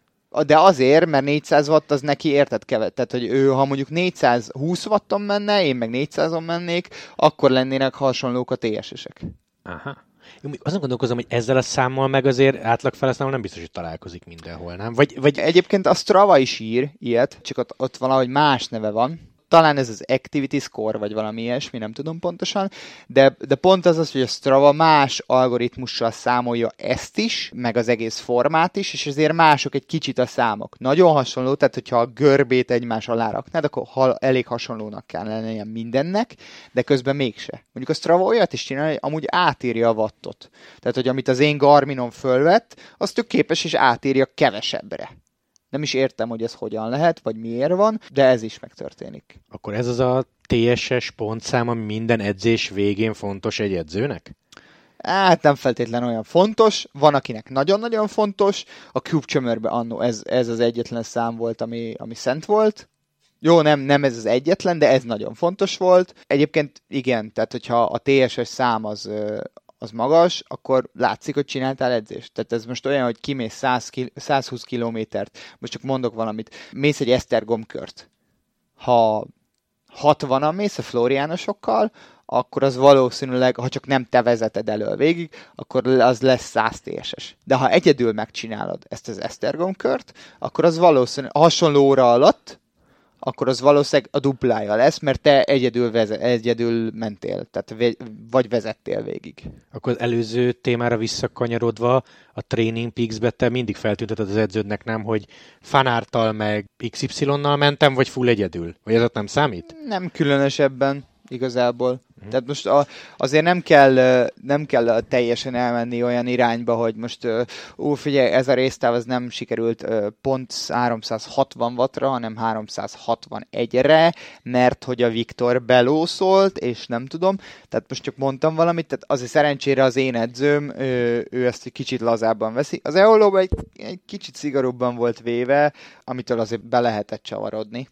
De azért, mert négyszáz watt az neki érted kevet. Tehát, hogy ő, ha mondjuk négyszázhúsz watton menne, én meg négyszázon mennék, akkor lennének hasonlók a té es esek. Aha. Jó, azon gondolkozom, hogy ezzel a számmal meg azért átlagfelhasználó nem biztos, hogy találkozik mindenhol, nem? Vagy, vagy... Egyébként a Strava is ír ilyet, csak ott, ott valahogy más neve van. Talán ez az Activity Score, vagy valami ilyesmi, nem tudom pontosan, de, de pont az az, hogy a Strava más algoritmussal számolja ezt is, meg az egész formát is, és ezért mások egy kicsit a számok. Nagyon hasonló, tehát hogyha a görbét egymás alá raknád, akkor ha, elég hasonlónak kell lennie mindennek, de közben mégse. Mondjuk a Strava olyat is csinál, hogy amúgy átírja a wattot. Tehát, hogy amit az én Garminon fölvett, azt ő képes és átírja kevesebbre. Nem is értem, hogy ez hogyan lehet, vagy miért van, de ez is megtörténik. Akkor ez az a té es es pontszám, ami minden edzés végén fontos egy edzőnek? Hát nem feltétlenül olyan fontos. Van, akinek nagyon-nagyon fontos. A Cube csömörben annó ez, ez az egyetlen szám volt, ami, ami szent volt. Jó, nem, nem ez az egyetlen, de ez nagyon fontos volt. Egyébként igen, tehát hogyha a té es es szám az... az magas, akkor látszik, hogy csináltál edzést. Tehát ez most olyan, hogy kimész száz, százhúsz kilométert, most csak mondok valamit, mész egy esztergomkört. Ha hatvanan mész a flóriánosokkal, akkor az valószínűleg, ha csak nem te vezeted elől végig, akkor az lesz száz té es es. De ha egyedül megcsinálod ezt az esztergomkört, akkor az valószínűleg hasonló óra alatt, akkor az valószínűleg a duplája lesz, mert te egyedül, veze- egyedül mentél, tehát ve- vagy vezettél végig. Akkor az előző témára visszakanyarodva, a TrainingPeaks-be te mindig feltünteted az edződnek, nem, hogy fanártal meg iksz ipszilonnal mentem, vagy full egyedül? Vagy ez ott nem számít? Nem különösebben igazából. Mm. Tehát most a, azért nem kell, nem kell teljesen elmenni olyan irányba, hogy most ú, figyelj, ez a résztáv az nem sikerült pont háromszázhatvan wattra, hanem háromszázhatvanegyre, mert hogy a Viktor belószolt, és nem tudom. Tehát most csak mondtam valamit, tehát azért szerencsére az én edzőm, ő, ő ezt egy kicsit lazábban veszi. Az eolóban egy, egy kicsit szigorúbban volt véve, amitől azért be lehetett csavarodni.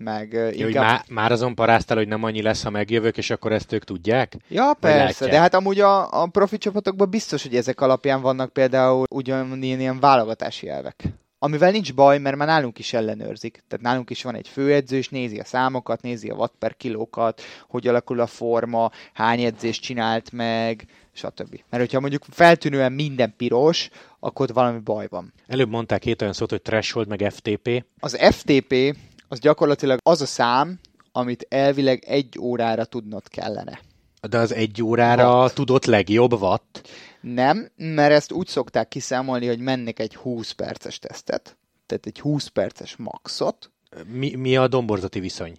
Meg, ja, inkább... má, már azon paráztál, hogy nem annyi lesz, ha megjövök, és akkor ezt ők tudják? Ja, persze, de hát amúgy a, a profi csapatokban biztos, hogy ezek alapján vannak például ugyanilyen ilyen válogatási elvek. Amivel nincs baj, mert már nálunk is ellenőrzik. Tehát nálunk is van egy főedző, és nézi a számokat, nézi a watt per kilókat, hogy alakul a forma, hány edzést csinált meg, stb. Mert hogyha mondjuk feltűnően minden piros, akkor valami baj van. Előbb mondták két olyan szót, hogy threshold meg ef té pé. Az ef té pé az gyakorlatilag az a szám, amit elvileg egy órára tudnod kellene. De az egy órára watt. Tudott legjobb watt? Nem, mert ezt úgy szokták kiszámolni, hogy mennek egy húsz perces tesztet, tehát egy húsz perces maxot. Mi, mi a domborzati viszony?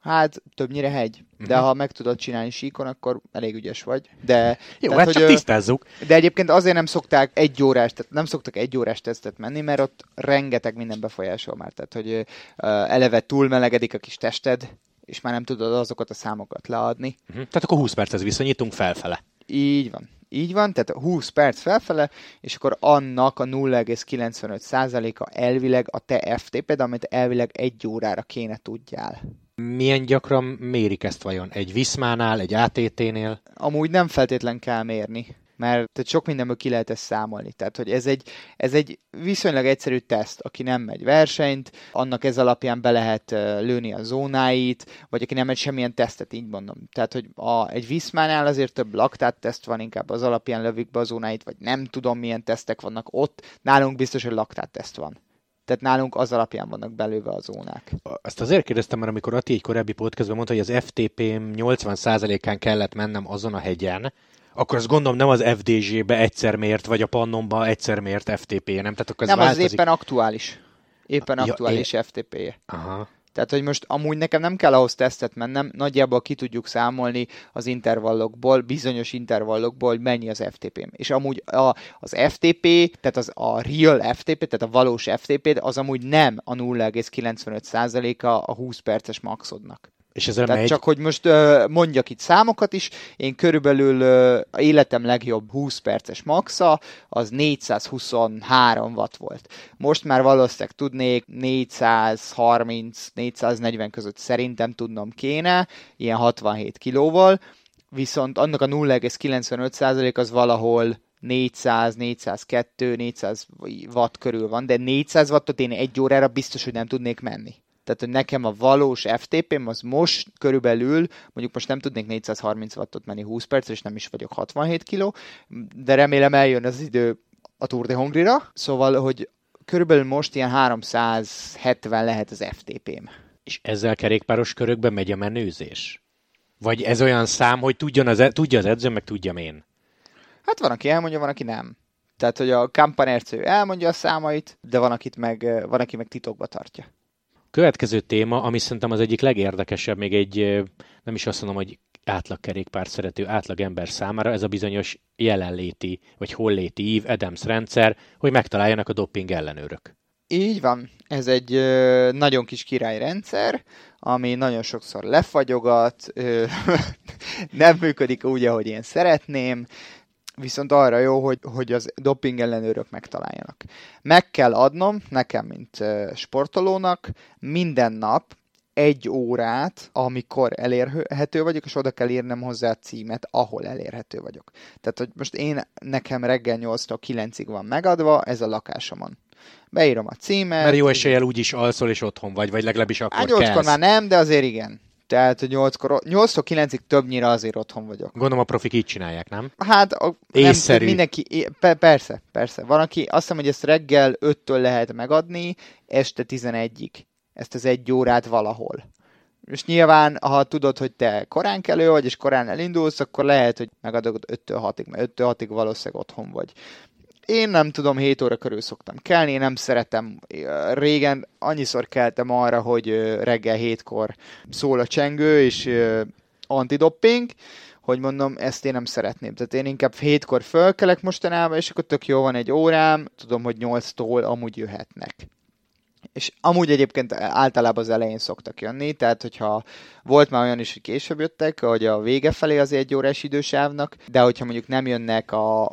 Hát többnyire hegy, de uh-huh. ha meg tudod csinálni síkon, akkor elég ügyes vagy. De, jó, tehát, hát hogy, csak tisztázzuk. De egyébként azért nem szokták egy órás, tehát nem szoktak egy órás tesztet menni, mert ott rengeteg minden befolyásol már. Tehát, hogy uh, eleve túlmelegedik a kis tested, és már nem tudod azokat a számokat leadni. Uh-huh. Tehát akkor húsz perchez viszonyítunk felfele. Így van. Így van, tehát húsz perc felfele, és akkor annak a nulla egész kilencvenöt százaléka elvileg a te ef té péd, amit elvileg egy órára kéne tudjál. Milyen gyakran mérik ezt vajon? Egy Vismánál, egy á té té-nél? Amúgy nem feltétlen kell mérni, mert sok mindenből ki lehet ezt számolni. Tehát, hogy ez egy, ez egy viszonylag egyszerű teszt. Aki nem megy versenyt, annak ez alapján be lehet lőni a zónáit, vagy aki nem megy semmilyen tesztet, így mondom. Tehát, hogy a, egy Vismánál azért több laktátteszt van, inkább az alapján lövik be a zónáit, vagy nem tudom, milyen tesztek vannak ott. Nálunk biztos, hogy laktátteszt van. Tehát nálunk az alapján vannak belőve a zónák. Ezt azért kérdeztem már, amikor Ati egy korábbi podcastban mondta, hogy az ef té pém nyolcvan százalékán kellett mennem azon a hegyen, akkor azt gondolom nem az ef dé zsébe egyszer mért, vagy a Pannonba egyszer mért ef té pé-je, nem? Tehát akkor ez nem, változik. Az éppen aktuális. Éppen aktuális ja, é... ef té pé-je. Aha. Tehát, hogy most amúgy nekem nem kell ahhoz tesztet mennem, nagyjából ki tudjuk számolni az intervallokból, bizonyos intervallokból, hogy mennyi az ef té pém. És amúgy a, az ef té pé, tehát az a real ef té pé, tehát a valós ef té pé, az amúgy nem a nulla egész kilencvenöt százaléka a húsz perces maxodnak. És ezzel tehát megy... csak, hogy most uh, mondjak itt számokat is, én körülbelül uh, életem legjobb húsz perces maxa, az négyszázhuszonhárom watt volt. Most már valószínűleg tudnék négyszázharminc-négyszáznegyven között szerintem tudnom kéne, ilyen hatvanhét kilóval, viszont annak a nulla egész kilencvenöt százalék az valahol négyszáz-négyszázkettő-négyszáz watt körül van, de négyszáz wattot én egy órára biztos, hogy nem tudnék menni. Tehát, hogy nekem a valós ef té pém az most körülbelül, mondjuk most nem tudnék négyszázharminc wattot menni húsz percre, és nem is vagyok hatvanhét kiló, de remélem eljön az idő a Tour de Hongrie-ra, szóval, hogy körülbelül most ilyen háromszázhetven lehet az ef té pém. És ezzel kerékpáros körökben megy a menőzés? Vagy ez olyan szám, hogy tudjon az, tudja az edző, meg tudjam én? Hát van, aki elmondja, van, aki nem. Tehát, hogy a Kampanercő elmondja a számait, de van, akit meg, van aki meg titokba tartja. Következő téma, ami szerintem az egyik legérdekesebb, még egy, nem is azt mondom, hogy átlagkerékpárt szerető átlagember számára, ez a bizonyos jelenléti, vagy holléti ív, Adams rendszer, hogy megtaláljanak a dopping ellenőrök. Így van, ez egy ö, nagyon kis királyrendszer, ami nagyon sokszor lefagyogat, ö, nem működik úgy, ahogy én szeretném, viszont arra jó, hogy, hogy az doping ellenőrök megtaláljanak. Meg kell adnom, nekem, mint sportolónak, minden nap egy órát, amikor elérhető vagyok, és oda kell írnem hozzá a címet, ahol elérhető vagyok. Tehát, hogy most én, nekem reggel nyolctól kilencig van megadva, ez a lakásomon. Beírom a címet. Mert jó eséllyel úgyis alszol, és otthon vagy, vagy legalábbis akkor hát, nyolckor már nem, de azért igen. Tehát nyolctól kilencig többnyire azért otthon vagyok. Gondolom a profik így csinálják, nem? Hát a, nem, mindenki, persze, persze. Van, aki azt hiszem, hogy ezt reggel öttől lehet megadni, este tizenegyig. Ezt az egy órát valahol. És nyilván, ha tudod, hogy te korán kelő vagy, és korán elindulsz, akkor lehet, hogy megadod öttől hatig, mert öttől hatig valószínűleg otthon vagy. Én nem tudom, hét óra körül szoktam kelni, én nem szeretem. Régen annyiszor keltem arra, hogy reggel hétkor szól a csengő, és antidopping, hogy mondom, ezt én nem szeretném. Tehát én inkább hétkor fölkelek mostanában, és akkor tök jó, van egy órám, tudom, hogy nyolctól amúgy jöhetnek. És amúgy egyébként általában az elején szoktak jönni, tehát hogyha volt már olyan is, hogy később jöttek, hogy a vége felé az egy órás idősávnak, de hogyha mondjuk nem jönnek a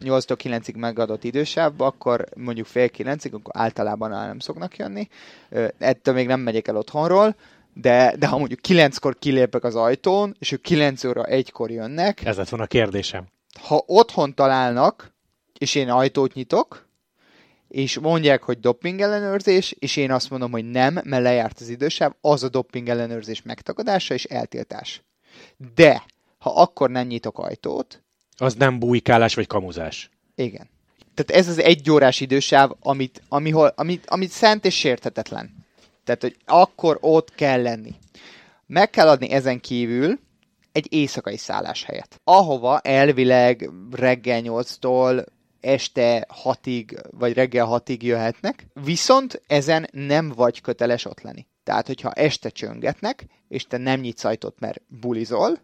nyolctól kilencig megadott idősávba, akkor mondjuk fél kilencig, akkor általában nem szoknak jönni. Ettől még nem megyek el otthonról, de, de ha mondjuk kilenckor kilépek az ajtón, és ők kilenc óra egykor jönnek. Ez lett volna a kérdésem. Ha otthon találnak, és én ajtót nyitok, és mondják, hogy dopping ellenőrzés, és én azt mondom, hogy nem, mert lejárt az idősáv, az a dopping ellenőrzés megtagadása és eltiltás. De, ha akkor nem nyitok ajtót... Az nem bújkálás vagy kamuzás. Igen. Tehát ez az egyórás idősáv, amit, amihol, amit, amit szent és sérthetetlen. Tehát, hogy akkor ott kell lenni. Meg kell adni ezen kívül egy éjszakai szálláshelyet. Ahova elvileg reggel nyolctól... este hatig, vagy reggel hatig jöhetnek, viszont ezen nem vagy köteles ott lenni. Tehát, hogyha este csöngetnek, és te nem nyitsz ajtót, mert bulizol,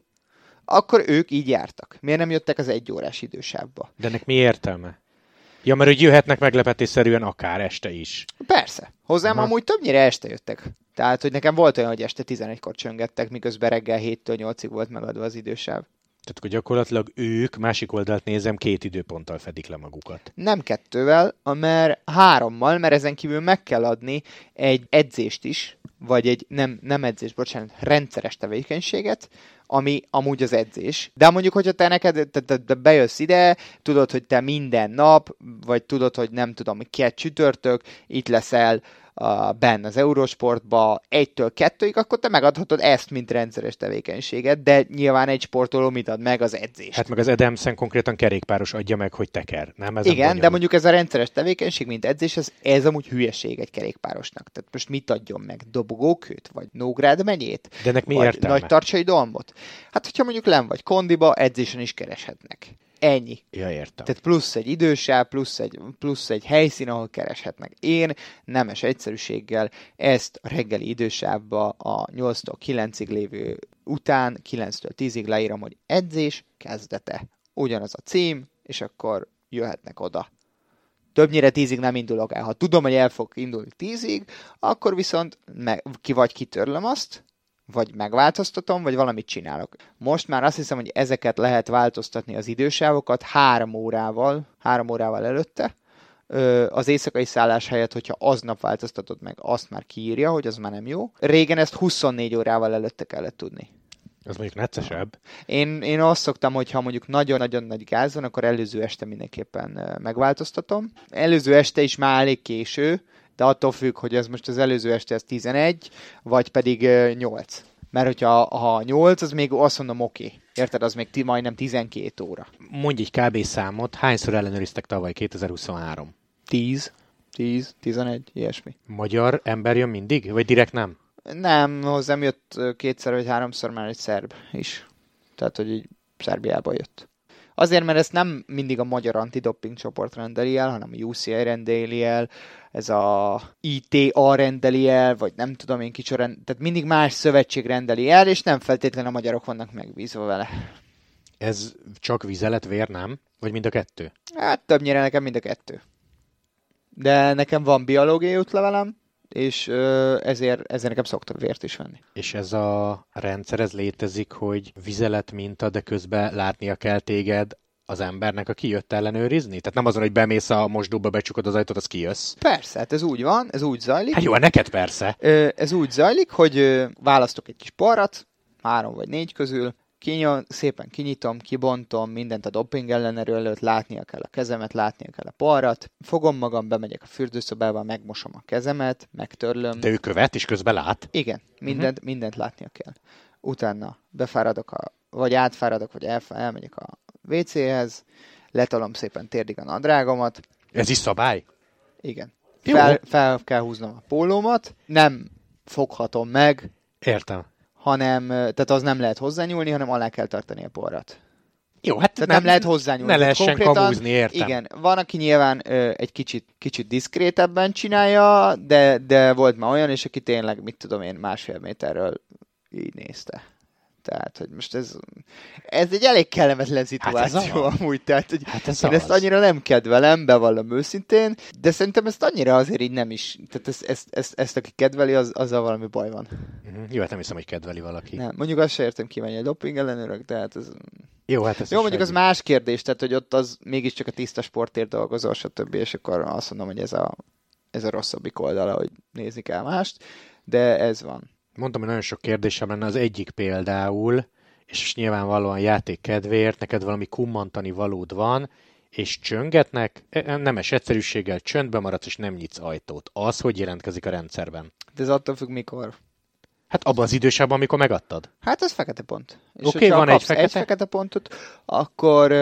akkor ők így jártak. Miért nem jöttek az egy órás idősávba? De ennek mi értelme? Ja, mert hogy jöhetnek meglepetésszerűen akár este is. Persze. Hozzám aha. Amúgy többnyire este jöttek. Tehát, hogy nekem volt olyan, hogy este tizenegykor csöngettek, miközben reggel héttől nyolcig volt megadva az idősáv. Tehát akkor gyakorlatilag ők, másik oldalt nézem, két időponttal fedik le magukat. Nem kettővel, mert hárommal, mert ezen kívül meg kell adni egy edzést is, vagy egy nem, nem edzést, bocsánat, rendszeres tevékenységet, ami amúgy az edzés. De mondjuk, hogyha te neked te, te, te bejössz ide, tudod, hogy te minden nap, vagy tudod, hogy nem tudom, két csütörtök, itt leszel, a, benn az Eurosportba egytől kettőig, akkor te megadhatod ezt, mint rendszeres tevékenységet, de nyilván egy sportoló mit ad meg? Az edzést. Hát meg az Adamsen konkrétan kerékpáros adja meg, hogy teker, nem? Ez igen, de mondjuk ez a rendszeres tevékenység, mint edzés, ez, ez amúgy hülyeség egy kerékpárosnak. Tehát most mit adjon meg? Dobogókőt? Vagy Nógrád menyét? De ennek mi értelme? Nagy Tarcsai Dombot? Hát, hogyha mondjuk len vagy kondiba, edzésen is kereshetnek. Ennyi. Ja, értem. Tehát plusz egy idősáv, plusz egy, plusz egy helyszín, ahol kereshetnek. Én nemes egyszerűséggel ezt a reggeli idősávba a nyolctól kilencig lévő után, kilenctől tízig leírom, hogy edzés kezdete. Ugyanaz a cím, és akkor jöhetnek oda. Többnyire tízig nem indulok el. Ha tudom, hogy el fog indulni tízig, akkor viszont meg, ki vagy kitörlöm azt, vagy megváltoztatom, vagy valamit csinálok. Most már azt hiszem, hogy ezeket lehet változtatni az idősávokat három órával, három órával előtte. Az éjszakai szállás helyett, hogyha aznap változtatod meg, azt már kiírja, hogy az már nem jó. Régen ezt huszonnégy órával előtte kellett tudni. Az mondjuk neccesebb. Én, én azt szoktam, hogy ha mondjuk nagyon-nagyon nagy gáz van, akkor előző este mindenképpen megváltoztatom. Előző este is már elég késő, de attól függ, hogy ez most az előző este ez tizenegy, vagy pedig nyolc. Mert hogyha ha nyolc, az még azt mondom, oké. Okay. Érted, az még ti, majdnem tizenkét óra. Mondj egy kb. Számot, hányszor ellenőriztek tavaly kétezer-huszonhárom? tíz, tíz, tizenegy, ilyesmi. Magyar ember jön mindig? Vagy direkt nem? Nem, hozzám jött kétszer vagy háromszor már egy szerb is. Tehát, hogy így Szerbiába jött. Azért, mert ezt nem mindig a magyar antidoping csoport rendeli el, hanem a u cé i rendeli el, ez a i té á rendeli el, vagy nem tudom én kicsi rendeli, tehát mindig más szövetség rendeli el, és nem feltétlenül a magyarok vannak megbízva vele. Ez csak vizelet, vér, nem? Vagy mind a kettő? Hát többnyire nekem mind a kettő. De nekem van biológiai útlevelem, és ezért, ezért nekem szoktak vért is venni. És ez a rendszer, ez létezik, hogy vizelet minta, de közben látnia kell téged az embernek, aki jött ellenőrizni? Tehát nem azon, hogy bemész a mosdóba, becsukod az ajtót, az kijössz. Persze, hát ez úgy van, ez úgy zajlik. Hát jó, neked persze. Ez úgy zajlik, hogy választok egy kis parat, három vagy négy közül, kinyon, szépen kinyitom, kibontom, mindent a doping ellenőrről előtt, látnia kell a kezemet, látnia kell a parat. Fogom magam, bemegyek a fürdőszobába, megmosom a kezemet, megtörlöm. De ő követ, és közben lát? Igen, mindent, uh-huh. mindent látnia kell. Utána befáradok, a, vagy átfáradok, vagy el, elmegyek a vécéhez, letalom szépen térdig a nadrágomat. Ez is szabály? Igen. Fel, fel kell húznom a pólómat, nem foghatom meg. Értem. Hanem, tehát az nem lehet hozzányúlni, hanem alá kell tartani a porrat. Jó, hát tehát nem, nem lehet hozzányúlni. Ne lehessen kamúzni, értem. Igen, van, aki nyilván ö, egy kicsit, kicsit diszkrétebben csinálja, de, de volt már olyan, és aki tényleg, mit tudom én, másfél méterről így nézte. Tehát, hogy most ez, ez egy elég kellemetlen szituáció hát amúgy, tehát, hogy hát ez én ezt annyira nem kedvelem, bevallom őszintén, de szerintem ezt annyira azért így nem is, tehát ezt, ezt, ezt, ezt aki kedveli, az, azzal valami baj van. Uh-huh. Jó, hát nem hiszem, hogy kedveli valaki. Nem, mondjuk azt sem értem ki, mennyi a doping ellenőrök, tehát ez... Jó, hát ez Jó, mondjuk az más kérdés, tehát, hogy ott az mégiscsak a tiszta sportért dolgozol, stb. És akkor azt mondom, hogy ez a, ez a rosszabbik oldala, hogy nézni kell mást, de ez van. Mondtam, hogy nagyon sok kérdésem lenne, az egyik például, és nyilvánvalóan játék kedvéért, neked valami kummantani valód van, és csöngetnek, nemes egyszerűséggel csöndbe maradsz, és nem nyitsz ajtót. Az hogy jelentkezik a rendszerben? De ez attól függ mikor? Hát abban az idősában, amikor megadtad? Hát ez fekete pont. És okay, ha van egy fekete? egy fekete pontot, akkor...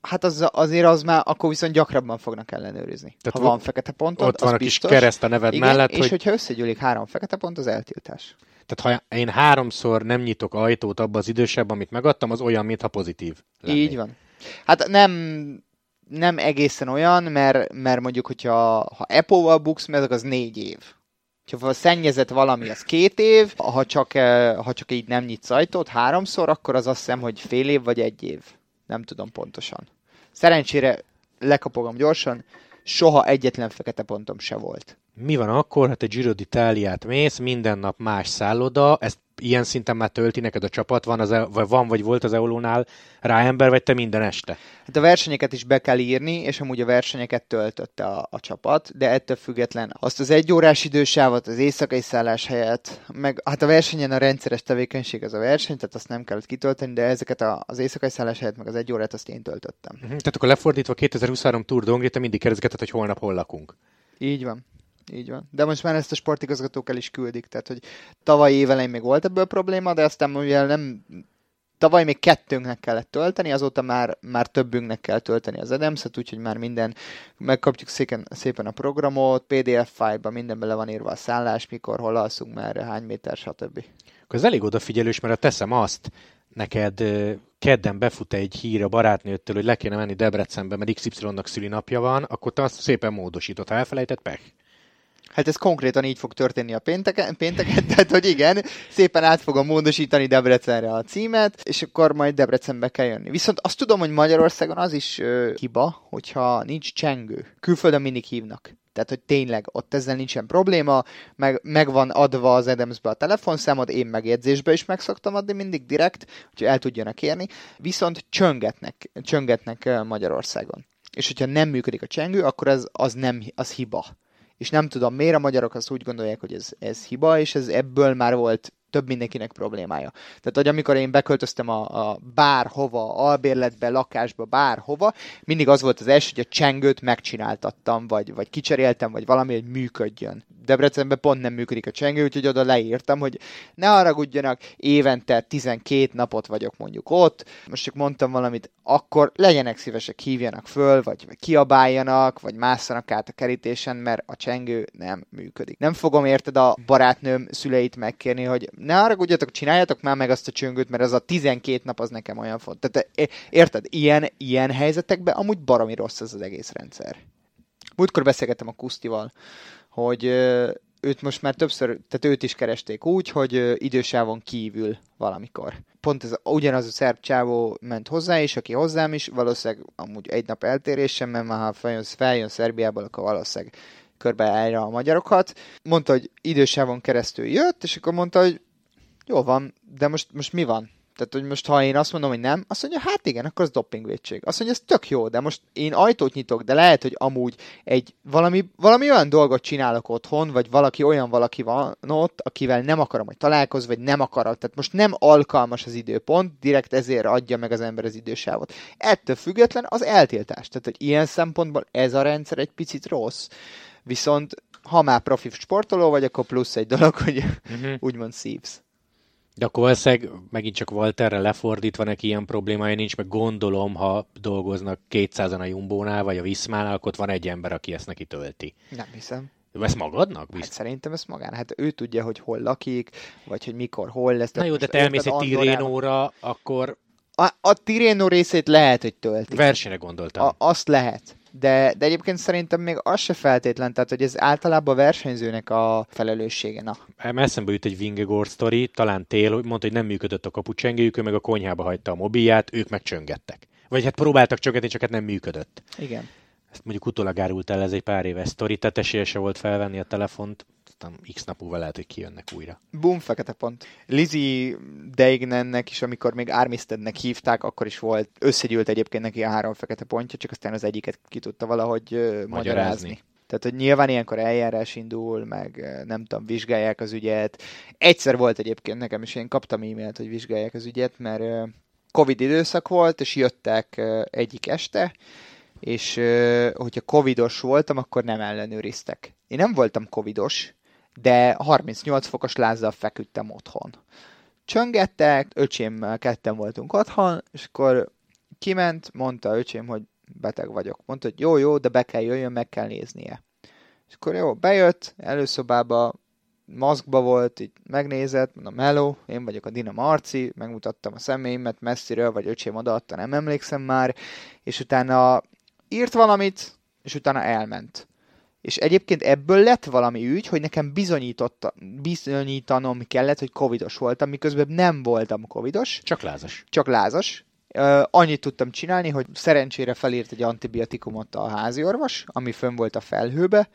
Hát az, azért az már, akkor viszont gyakrabban fognak ellenőrizni. Tehát ha van fekete pontod, ott van a kis kereszt a neved igen, mellett. És hogy... hogyha összegyűlik három fekete pont, az eltiltás. Tehát ha én háromszor nem nyitok ajtót abba az idősebb, amit megadtam, az olyan, mintha pozitív lennék. Így van. Hát nem, nem egészen olyan, mert, mert mondjuk, hogyha ha e pé o-val buksz, mert az négy év. Ha szennyezett valami, az két év, ha csak, ha csak így nem nyitsz ajtót háromszor, akkor az azt hiszem, hogy fél év vagy egy év. Nem tudom pontosan. Szerencsére lekapogom gyorsan, soha egyetlen fekete pontom se volt. Mi van akkor? Hát egy Giro d'Italiát mész, minden nap más szálloda, ezt ilyen szinten már tölti neked a csapat, van, az, van vagy volt az e o el o-nál rá ember, vagy te minden este? Hát a versenyeket is be kell írni, és amúgy a versenyeket töltötte a, a csapat, de ettől független azt az egyórás idősávot, az éjszakai szállás helyett, meg hát a versenyen a rendszeres tevékenység az a verseny, tehát azt nem kellett kitölteni, de ezeket a, az éjszakai szállás helyett, meg az egy órát azt én töltöttem. Uh-huh. Tehát akkor lefordítva kétezer-huszonhárom Tour de Hongrie, te mindig kérdezgeted, hogy holnap hol lakunk. Így van. így van. De most már ezt a sportigazgatók el is küldik, tehát hogy tavaly évelején még volt ebből probléma, de aztán ugye nem... Tavaly még kettőnknek kellett tölteni, azóta már, már többünknek kell tölteni az Adams-et, úgyhogy már minden, megkapjuk szépen, szépen a programot, pé dé ef fájlba mindenben le van írva a szállás, mikor, hol alszunk, merre, hány méter, stb. Ez elég odafigyelős, mert ha teszem azt, neked kedden befut egy hír a barátnőttől, hogy le kéne menni Debrecenbe, mert iksz ipszilonnak szülinapja van, akkor te azt szépen módosított, ha elfelejtett, pech. Hát ez konkrétan így fog történni a pénteken, pénteken, tehát hogy igen, szépen át fogom módosítani Debrecenre a címet, és akkor majd Debrecenbe kell jönni. Viszont azt tudom, hogy Magyarországon az is ö, hiba, hogyha nincs csengő. Külföldön mindig hívnak. Tehát, hogy tényleg ott ezzel nincsen probléma, meg, meg van adva az Adamsbe a telefonszámod, én megjegyzésbe is meg szoktam adni mindig direkt, hogy el tudjanak érni, viszont csöngetnek, csöngetnek Magyarországon. És hogyha nem működik a csengő, akkor ez, az, nem, az hiba. És nem tudom, miért a magyarok azt úgy gondolják, hogy ez, ez hiba, és ez ebből már volt több mindenkinek problémája. Tehát, hogy amikor én beköltöztem a, a bárhova, albérletbe, lakásba, bárhova, mindig az volt az első, hogy a csengőt megcsináltattam, vagy, vagy kicseréltem, vagy valami, hogy működjön. Debrecenben pont nem működik a csengő, úgyhogy oda leírtam, hogy ne haragudjanak, évente tizenkét napot vagyok mondjuk ott, most csak mondtam valamit, akkor legyenek szívesek, hívjanak föl, vagy kiabáljanak, vagy másszanak át a kerítésen, mert a csengő nem működik. Nem fogom, érted, a barátnőm szüleit megkérni, hogy ne haragudjatok, csináljatok már meg azt a csöngőt, mert az a tizenkét nap az nekem olyan font. Tehát érted, ilyen, ilyen helyzetekben amúgy baromi rossz ez az egész rendszer. Múltkor beszélgettem a Kusztival, hogy őt most már többször, tehát őt is keresték úgy, hogy idősávon kívül valamikor. Pont ez ugyanaz a szerb csávó ment hozzá is, aki hozzám is, valószínűleg amúgy egy nap eltérésem, mert már ha feljön, feljön Szerbiából, akkor valószínűleg körbeállja a magyarokat. Mondta, hogy idősávon keresztül jött, és akkor mondta, hogy jó van, de most, most mi van? Tehát, hogy most ha én azt mondom, hogy nem, azt mondja, hát igen, akkor az dopingvédség. Azt mondja, ez tök jó, de most én ajtót nyitok, de lehet, hogy amúgy egy valami, valami olyan dolgot csinálok otthon, vagy valaki olyan valaki van ott, akivel nem akarom, hogy találkozz, vagy nem akarok. Tehát most nem alkalmas az időpont, direkt ezért adja meg az ember az idősávot. Ettől független az eltiltás. Tehát, hogy ilyen szempontból ez a rendszer egy picit rossz. Viszont, ha már profi sportoló vagy, akkor plusz egy dolog, hogy uh-huh. úgymond szívsz. De akkor valószínűleg megint csak Walterre lefordítva neki ilyen problémája nincs, meg gondolom, ha dolgoznak kétszázan a Jumbónál, vagy a Vismánál, akkor ott van egy ember, aki ezt neki tölti. Nem hiszem. Ezt magadnak? Biztos? Hát szerintem ezt magán. Hát ő tudja, hogy hol lakik, vagy hogy mikor, hol lesz. Na jó, de te elmész egy Tirénóra, akkor... A, a Tirénó részét lehet, hogy tölti. Versenyre gondoltam. A, azt lehet. De, de egyébként szerintem még az se feltétlen, tehát hogy ez általában a versenyzőnek a felelőssége. Na. Eszembe jut egy Vingegaard sztori, talán tél, hogy mondta, hogy nem működött a kapucsengéjük, ő meg a konyhába hagyta a mobilját, ők meg csöngettek. Vagy hát próbáltak csöngetni, csak hát nem működött. Igen. Ezt mondjuk utólag árult el, ez egy pár éves sztori, tehát esélye se volt felvenni a telefont, aztán x nap múlva lehet, hogy kijönnek újra. Bum, fekete pont. Lizzie Deignennek is, amikor még Armistednek hívták, akkor is volt, összegyűlt egyébként neki a három fekete pontja, csak aztán az egyiket ki tudta valahogy magyarázni. magyarázni. Tehát, hogy nyilván ilyenkor eljárás indul, meg nem tudom, vizsgálják az ügyet. Egyszer volt egyébként nekem is, én kaptam e-mailt, hogy vizsgálják az ügyet, mert Covid időszak volt, és jöttek egyik este, és hogyha covidos voltam, akkor nem ellenőriztek. Én nem voltam covidos, de harmincnyolc fokos lázzal feküdtem otthon. Csöngettek, öcsémmel ketten voltunk otthon, és akkor kiment, mondta öcsém, hogy beteg vagyok. Mondta, hogy jó, jó, de be kell jöjjön, meg kell néznie. És akkor jó, bejött, előszobába, maszkba volt, így megnézett, mondom, hello, én vagyok a Dina Marci, megmutattam a személyemet messziről, vagy öcsém odaadta, nem emlékszem már, és utána írt valamit, és utána elment. És egyébként ebből lett valami ügy, hogy nekem bizonyította, bizonyítanom kellett, hogy covidos voltam, miközben nem voltam covidos. Csak lázas. Csak lázas. Uh, annyit tudtam csinálni, hogy szerencsére felírt egy antibiotikumot a háziorvos, ami fönn volt a felhőbe.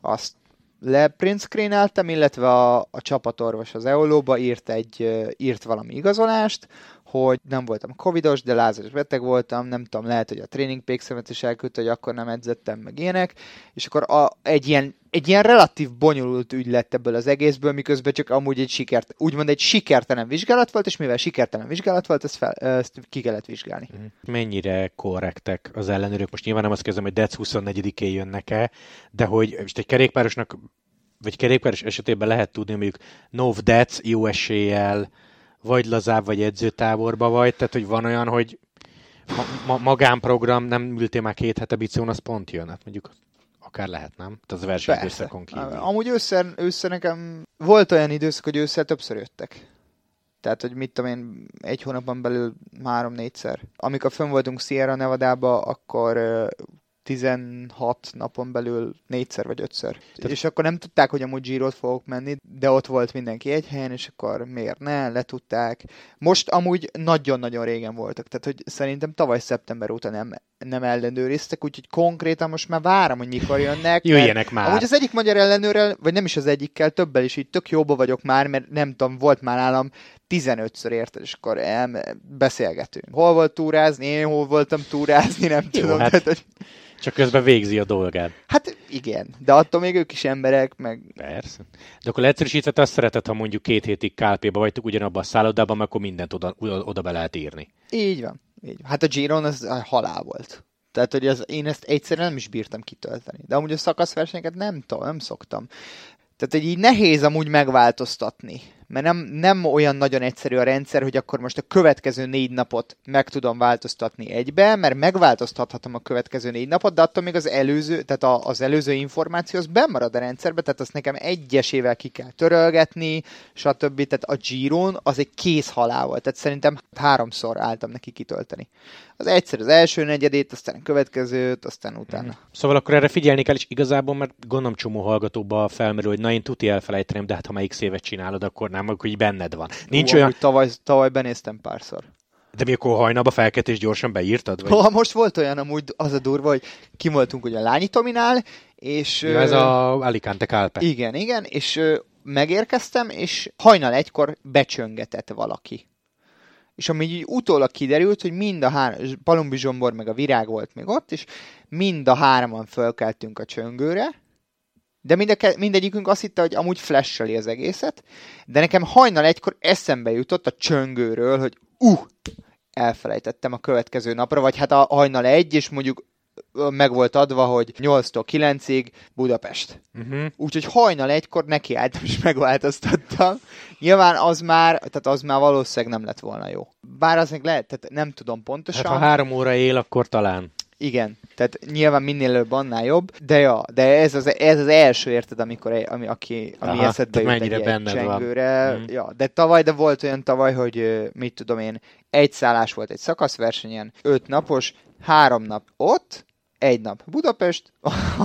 Azt leprint-screeneltem, illetve a, a csapatorvos az eolóba írt, egy, írt valami igazolást, hogy nem voltam covidos, de lázas beteg voltam, nem tudom, lehet, hogy a TrainingPeaks-emet is elküldte, hogy akkor nem edzettem, meg ilyenek, és akkor a, egy, ilyen, egy ilyen relatív bonyolult ügy lett ebből az egészből, miközben csak amúgy egy sikert, úgymond egy sikertelen vizsgálat volt, és mivel sikertelen vizsgálat volt, ezt, fel, ezt ki kellett vizsgálni. Mennyire korrektek az ellenőrök? Most nyilván nem azt kérdezem, hogy december huszonnegyedikén jönnek-e, de hogy most egy kerékpárosnak, vagy kerékpáros esetében lehet tudni, mondjuk Nov Dec jó eséllyel, vagy lazább, vagy edzőtáborba vagy, tehát hogy van olyan, hogy ma- ma- magánprogram, nem ültél már két hete bicón, az pont jön, hát mondjuk akár lehet, nem? Tehát az versenyt összekon kívül. Amúgy ősszer, ősszer nekem volt olyan időszak, hogy ősszer többször jöttek. Tehát, hogy mit tudom én, egy hónapban belül három-négyszer. Amikor fönn voltunk Sierra Nevadába, akkor tizenhat napon belül négyszer vagy ötször. Tehát... És akkor nem tudták, hogy amúgy Girot fogok menni, de ott volt mindenki egy helyen, és akkor miért ne, letudták. Most amúgy nagyon-nagyon régen voltak, tehát hogy szerintem tavaly szeptember óta nem, nem ellenőriztek, úgyhogy konkrétan most már várom, hogy mikor jönnek. Jöjjenek már. Amúgy az egyik magyar ellenőrrel, vagy nem is az egyikkel, többel is így tök jóba vagyok már, mert nem tudom, volt már nálam tizenötször érted, és akkor beszélgetünk. Hol volt túrázni, én hol voltam túrázni, nem jó, tudom. Hát... Tehát, hogy... Csak közben végzi a dolgát. Hát igen, de attól még ők is emberek, meg... Persze. De akkor leegyszerűsítve azt szereted, ha mondjuk két hétig Calpéba vagytok ugyanabban a szállodában, akkor mindent oda, oda be lehet írni. Így van. Így van. Hát a Giron az halál volt. Tehát, hogy az, én ezt egyszerűen nem is bírtam kitölteni. De amúgy a szakaszversenyeket nem tudom, nem szoktam. Tehát, hogy így nehéz amúgy megváltoztatni. Mert nem, nem olyan nagyon egyszerű a rendszer, hogy akkor most a következő négy napot meg tudom változtatni egybe, mert megváltoztathatom a következő négy napot, de attól még az előző, tehát a, az előző információ az bemarad a rendszerbe, tehát azt nekem egyesével ki kell törölgetni, stb. Tehát a Giron az egy kész halál volt, tehát szerintem háromszor álltam neki kitölteni. Az egyszer az első negyedét, aztán a következőt, aztán utána. Szóval akkor erre figyelni kell, és igazából, mert gondolom csomó hallgatóba felmerül, hogy na én tuti elfelejteném, de hát ha már x évet csinálod, akkor nem, akkor így benned van. Nincs Ó, olyan... Tavaly, tavaly benéztem párszor. De mi akkor hajnalba felkelt és gyorsan beírtad? Vagy? Ha, most volt olyan amúgy az a durva, hogy kimoltunk ugye a Lányi Tominál, és... Ja, ez a Alicante Calpe. Igen, igen, és megérkeztem, és hajnal egykor becsöngetett valaki. És ami így utólag kiderült, hogy mind a három, Palombi Zsombor meg a Virág volt még ott, és mind a hárman fölkeltünk a csöngőre, de minde, mindegyikünk azt hitte, hogy amúgy flash-eli az egészet, de nekem hajnal egykor eszembe jutott a csöngőről, hogy uh, elfelejtettem a következő napra, vagy hát a hajnal egy, és mondjuk meg volt adva, hogy nyolctól kilencig Budapest. Uh-huh. Úgyhogy hajnal egykor nekiálltam, és megváltoztattam. Nyilván az már, tehát az már valószínűleg nem lett volna jó. Bár az még lehet, tehát nem tudom pontosan. Hát ha három óra él, akkor talán. Igen, tehát nyilván minél előbb, annál jobb, de ja, de ez az, ez az első, érted, amikor egy, ami, aki, ami aha, eszedbe jut egy ilyen csengőre. Mm. Ja, de tavaly, de volt olyan tavaly, hogy mit tudom én, egy szállás volt egy szakaszversenyen, öt napos, három nap ott, egy nap Budapest,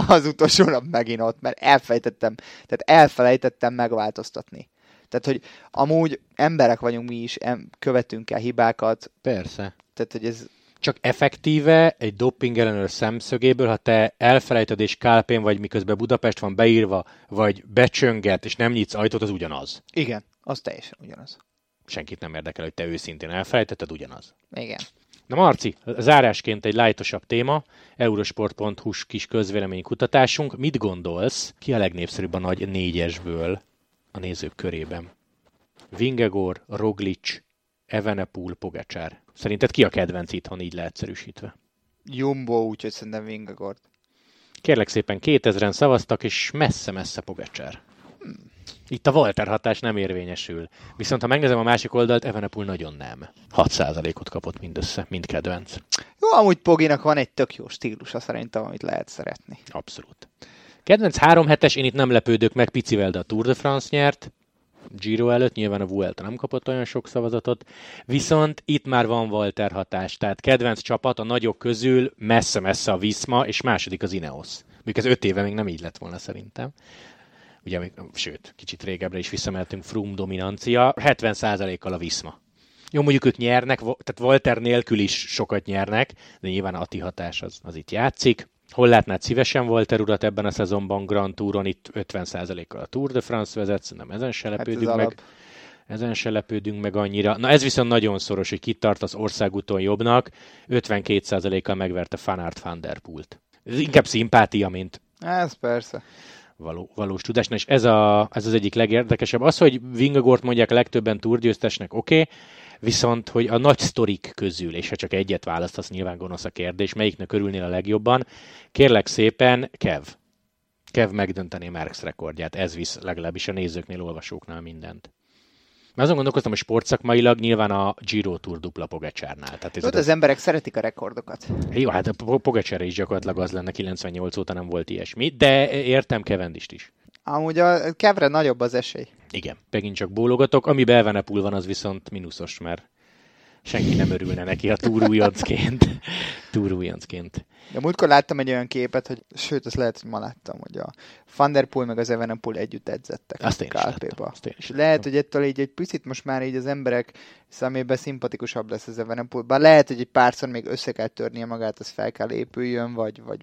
az utolsó nap megint ott, mert elfelejtettem, tehát elfelejtettem megváltoztatni. Tehát, hogy amúgy emberek vagyunk mi is, em, követünk el hibákat. Persze. Tehát, hogy ez... Csak effektíve egy doping ellenőr szemszögéből, ha te elfelejted és Calpén vagy, miközben Budapest van beírva, vagy becsönget, és nem nyitsz ajtót, az ugyanaz. Igen, az teljesen ugyanaz. Senkit nem érdekel, hogy te őszintén elfelejtetted, ugyanaz. Igen. Na Marci, zárásként egy lightosabb téma, eurosport pont hu-s kis közvéleménykutatásunk. Mit gondolsz, ki a legnépszerűbb a nagy négyesből a nézők körében? Vingegaard, Roglic, Evenepoel, Pogačar. Szerinted ki a kedvenc itthon, így leegyszerűsítve? Jumbo, úgyhogy szerintem Vingegaard. Kérlek szépen, kétezren szavaztak, és messze-messze Pogačar. Hmm. Itt a Walter hatás nem érvényesül. Viszont ha megnézem a másik oldalt, Evenepoel nagyon nem. hat százalékot kapott mindössze, mind kedvenc. Jó, amúgy Poginak van egy tök jó stílusa szerintem, amit lehet szeretni. Abszolút. Kedvenc három hetes, én itt nem lepődök meg, picivel, de a Tour de France nyert. Giro előtt, nyilván a Vuelta nem kapott olyan sok szavazatot, viszont itt már van Walter hatás, tehát kedvenc csapat a nagyok közül messze-messze a Visma, és második az Ineos. Még ez öt éve még nem így lett volna szerintem. Ugye, még, sőt, kicsit régebbre is visszamehetünk, Froome dominancia, hetven százalékkal a Visma. Jó, mondjuk ők nyernek, tehát Walter nélkül is sokat nyernek, de nyilván a Atti hatás az, az itt játszik. Hol látnád szívesen Walter urat ebben a szezonban Grand Touron? Itt ötven százalékkal a Tour de France vezet, nem ezen se lepődünk hát meg. Alap. Ezen se lepődünk meg annyira. Na ez viszont nagyon szoros, hogy ki tart az országúton jobbnak. ötvenkét százalékkal megverte Van Aert Van der Poelt. Ez inkább szimpátia, mint... Ez persze. Való, valós tudás. Na, és ez, a, ez az egyik legérdekesebb. Az, hogy Vingegaard mondják legtöbben túrgyőztesnek, oké, okay, viszont, hogy a nagy sztorik közül, és ha csak egyet választasz, nyilván gonosz a kérdés, melyiknek örülnél a legjobban, kérlek szépen, Kev. Kev megdönteni Merckx rekordját, ez visz legalábbis a nézőknél, olvasóknál mindent. Már azon gondolkoztam, hogy sportszakmailag nyilván a Giro Tour dupla Pogačarnál. Ott az, az emberek szeretik a rekordokat. Jó, hát a Pogačar is gyakorlatilag az lenne, kilencvennyolc óta nem volt ilyesmi, de értem Kevendist is. Amúgy a Kevre nagyobb az esély. Igen, megint csak bólogatok. Ami Evenepoel van, az viszont mínuszos, mert senki nem örülne neki a túrújoncként. túrújoncként. De múltkor láttam egy olyan képet, hogy sőt, azt lehet, hogy ma láttam, hogy a Van der Poel meg az Evenepoel együtt edzettek. Azt én is láttam. Azt én is lehet, láttam. Hogy ettől így egy picit most már így az emberek szemében szimpatikusabb lesz az Evenepoel. Bár lehet, hogy egy párszor még össze kell törnie magát, az fel kell épüljön, vagy, vagy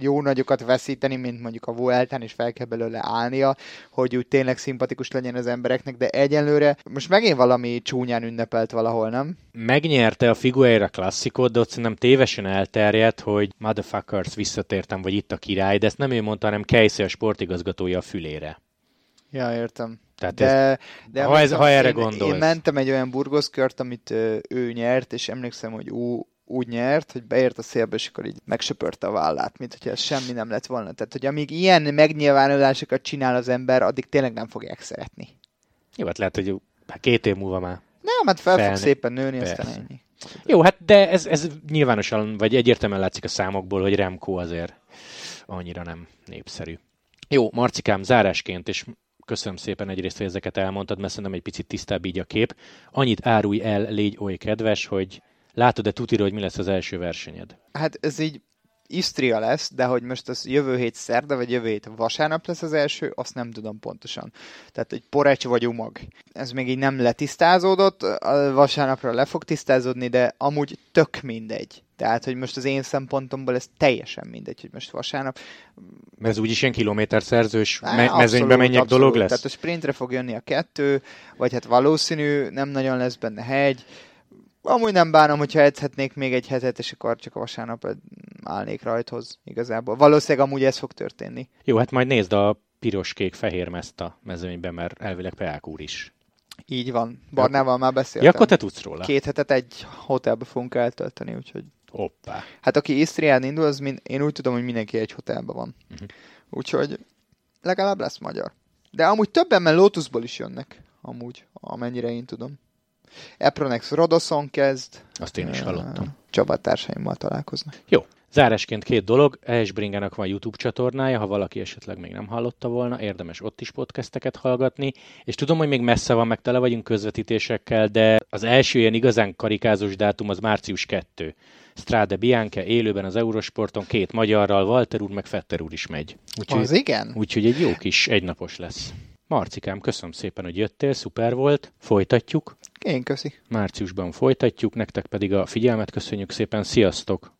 jó nagyokat veszíteni, mint mondjuk a Vueltán, és fel kell belőle állnia, hogy úgy tényleg szimpatikus legyen az embereknek, de egyelőre most megint valami csúnyán ünnepelt valahol, nem? Megnyerte a Figueira klasszikot, de ott szerintem tévesen elterjedt, hogy motherfuckers, visszatértem, vagy itt a király, de ezt nem ő mondta, hanem Kejszer, a sportigazgatója a fülére. Ja, értem. Tehát de, ez, de ha, ez, ha erre én, gondolsz. Én mentem egy olyan burgoszkört, amit ő nyert, és emlékszem, hogy ú, úgy nyert, hogy beért a szélbe, és akkor így megsöpörte a vállát, mint hogyha semmi nem lett volna. Tehát, hogy amíg ilyen megnyilvánulásokat csinál az ember, addig tényleg nem fogják szeretni. Jó, hát lehet, hogy két év múlva már. Nem, hát fel felni. Fog szépen nőni, persze. Aztán ennyi. Jó, hát de ez, ez nyilvánosan, vagy egyértelműen látszik a számokból, hogy Remco azért annyira nem népszerű. Jó, Marcikám, zárásként, és köszönöm szépen egyrészt, hogy ezeket elmondtad, mert szerintem egy picit tisztább így a kép. Annyit árulj el, légy oly kedves, hogy látod-e tutira, hogy mi lesz az első versenyed? Hát ez így Isztria lesz, de hogy most az jövő hét szerda, vagy jövő hét vasárnap lesz az első, azt nem tudom pontosan. Tehát, hogy Porecs vagy Umag. Ez még így nem letisztázódott, a vasárnapra le fog tisztázódni, de amúgy tök mindegy. Tehát, hogy most az én szempontomból ez teljesen mindegy, hogy most vasárnap... Ez úgyis ilyen kilométerszerzős me- mezőnybe abszolút, menjek abszolút. Dolog lesz? Tehát a sprintre fog jönni a kettő, vagy hát valószínű, nem nagyon lesz benne hegy. Amúgy nem bánom, hogyha edzetnék még egy hetet, és akkor csak a vasárnap állnék rajthoz igazából. Valószínűleg amúgy ez fog történni. Jó, hát majd nézd a piros-kék-fehér mezt a mezőnybe, mert elvileg Peák úr is. Így van. Barnával már beszéltem. Ja, akkor te tudsz róla. Két hetet egy hotelbe fogunk eltölteni, úgyhogy... Hoppá. Hát aki Isztrián indul, az min... én úgy tudom, hogy mindenki egy hotelben van. Uh-huh. Úgyhogy legalább lesz magyar. De amúgy többen, mert Lotusból is jönnek. Amúgy, amennyire én tudom. Epronex Rodoszon kezd. Azt én is hallottam. Csapattársaimmal találkoznak. Jó. Zárásként két dolog. Esbringának van YouTube csatornája, ha valaki esetleg még nem hallotta volna, érdemes ott is podcasteket hallgatni. És tudom, hogy még messze van, meg tele vagyunk közvetítésekkel, de az első ilyen igazán karikázós dátum az március másodika. Strade Bianca élőben az Eurosporton két magyarral, Walter úr meg Fetter úr is megy. Úgyhogy, az igen? Úgyhogy egy jó kis egynapos lesz. Marcikám, köszönöm szépen, hogy jöttél, szuper volt, folytatjuk. Én köszi. Márciusban folytatjuk, nektek pedig a figyelmet köszönjük szépen, sziasztok!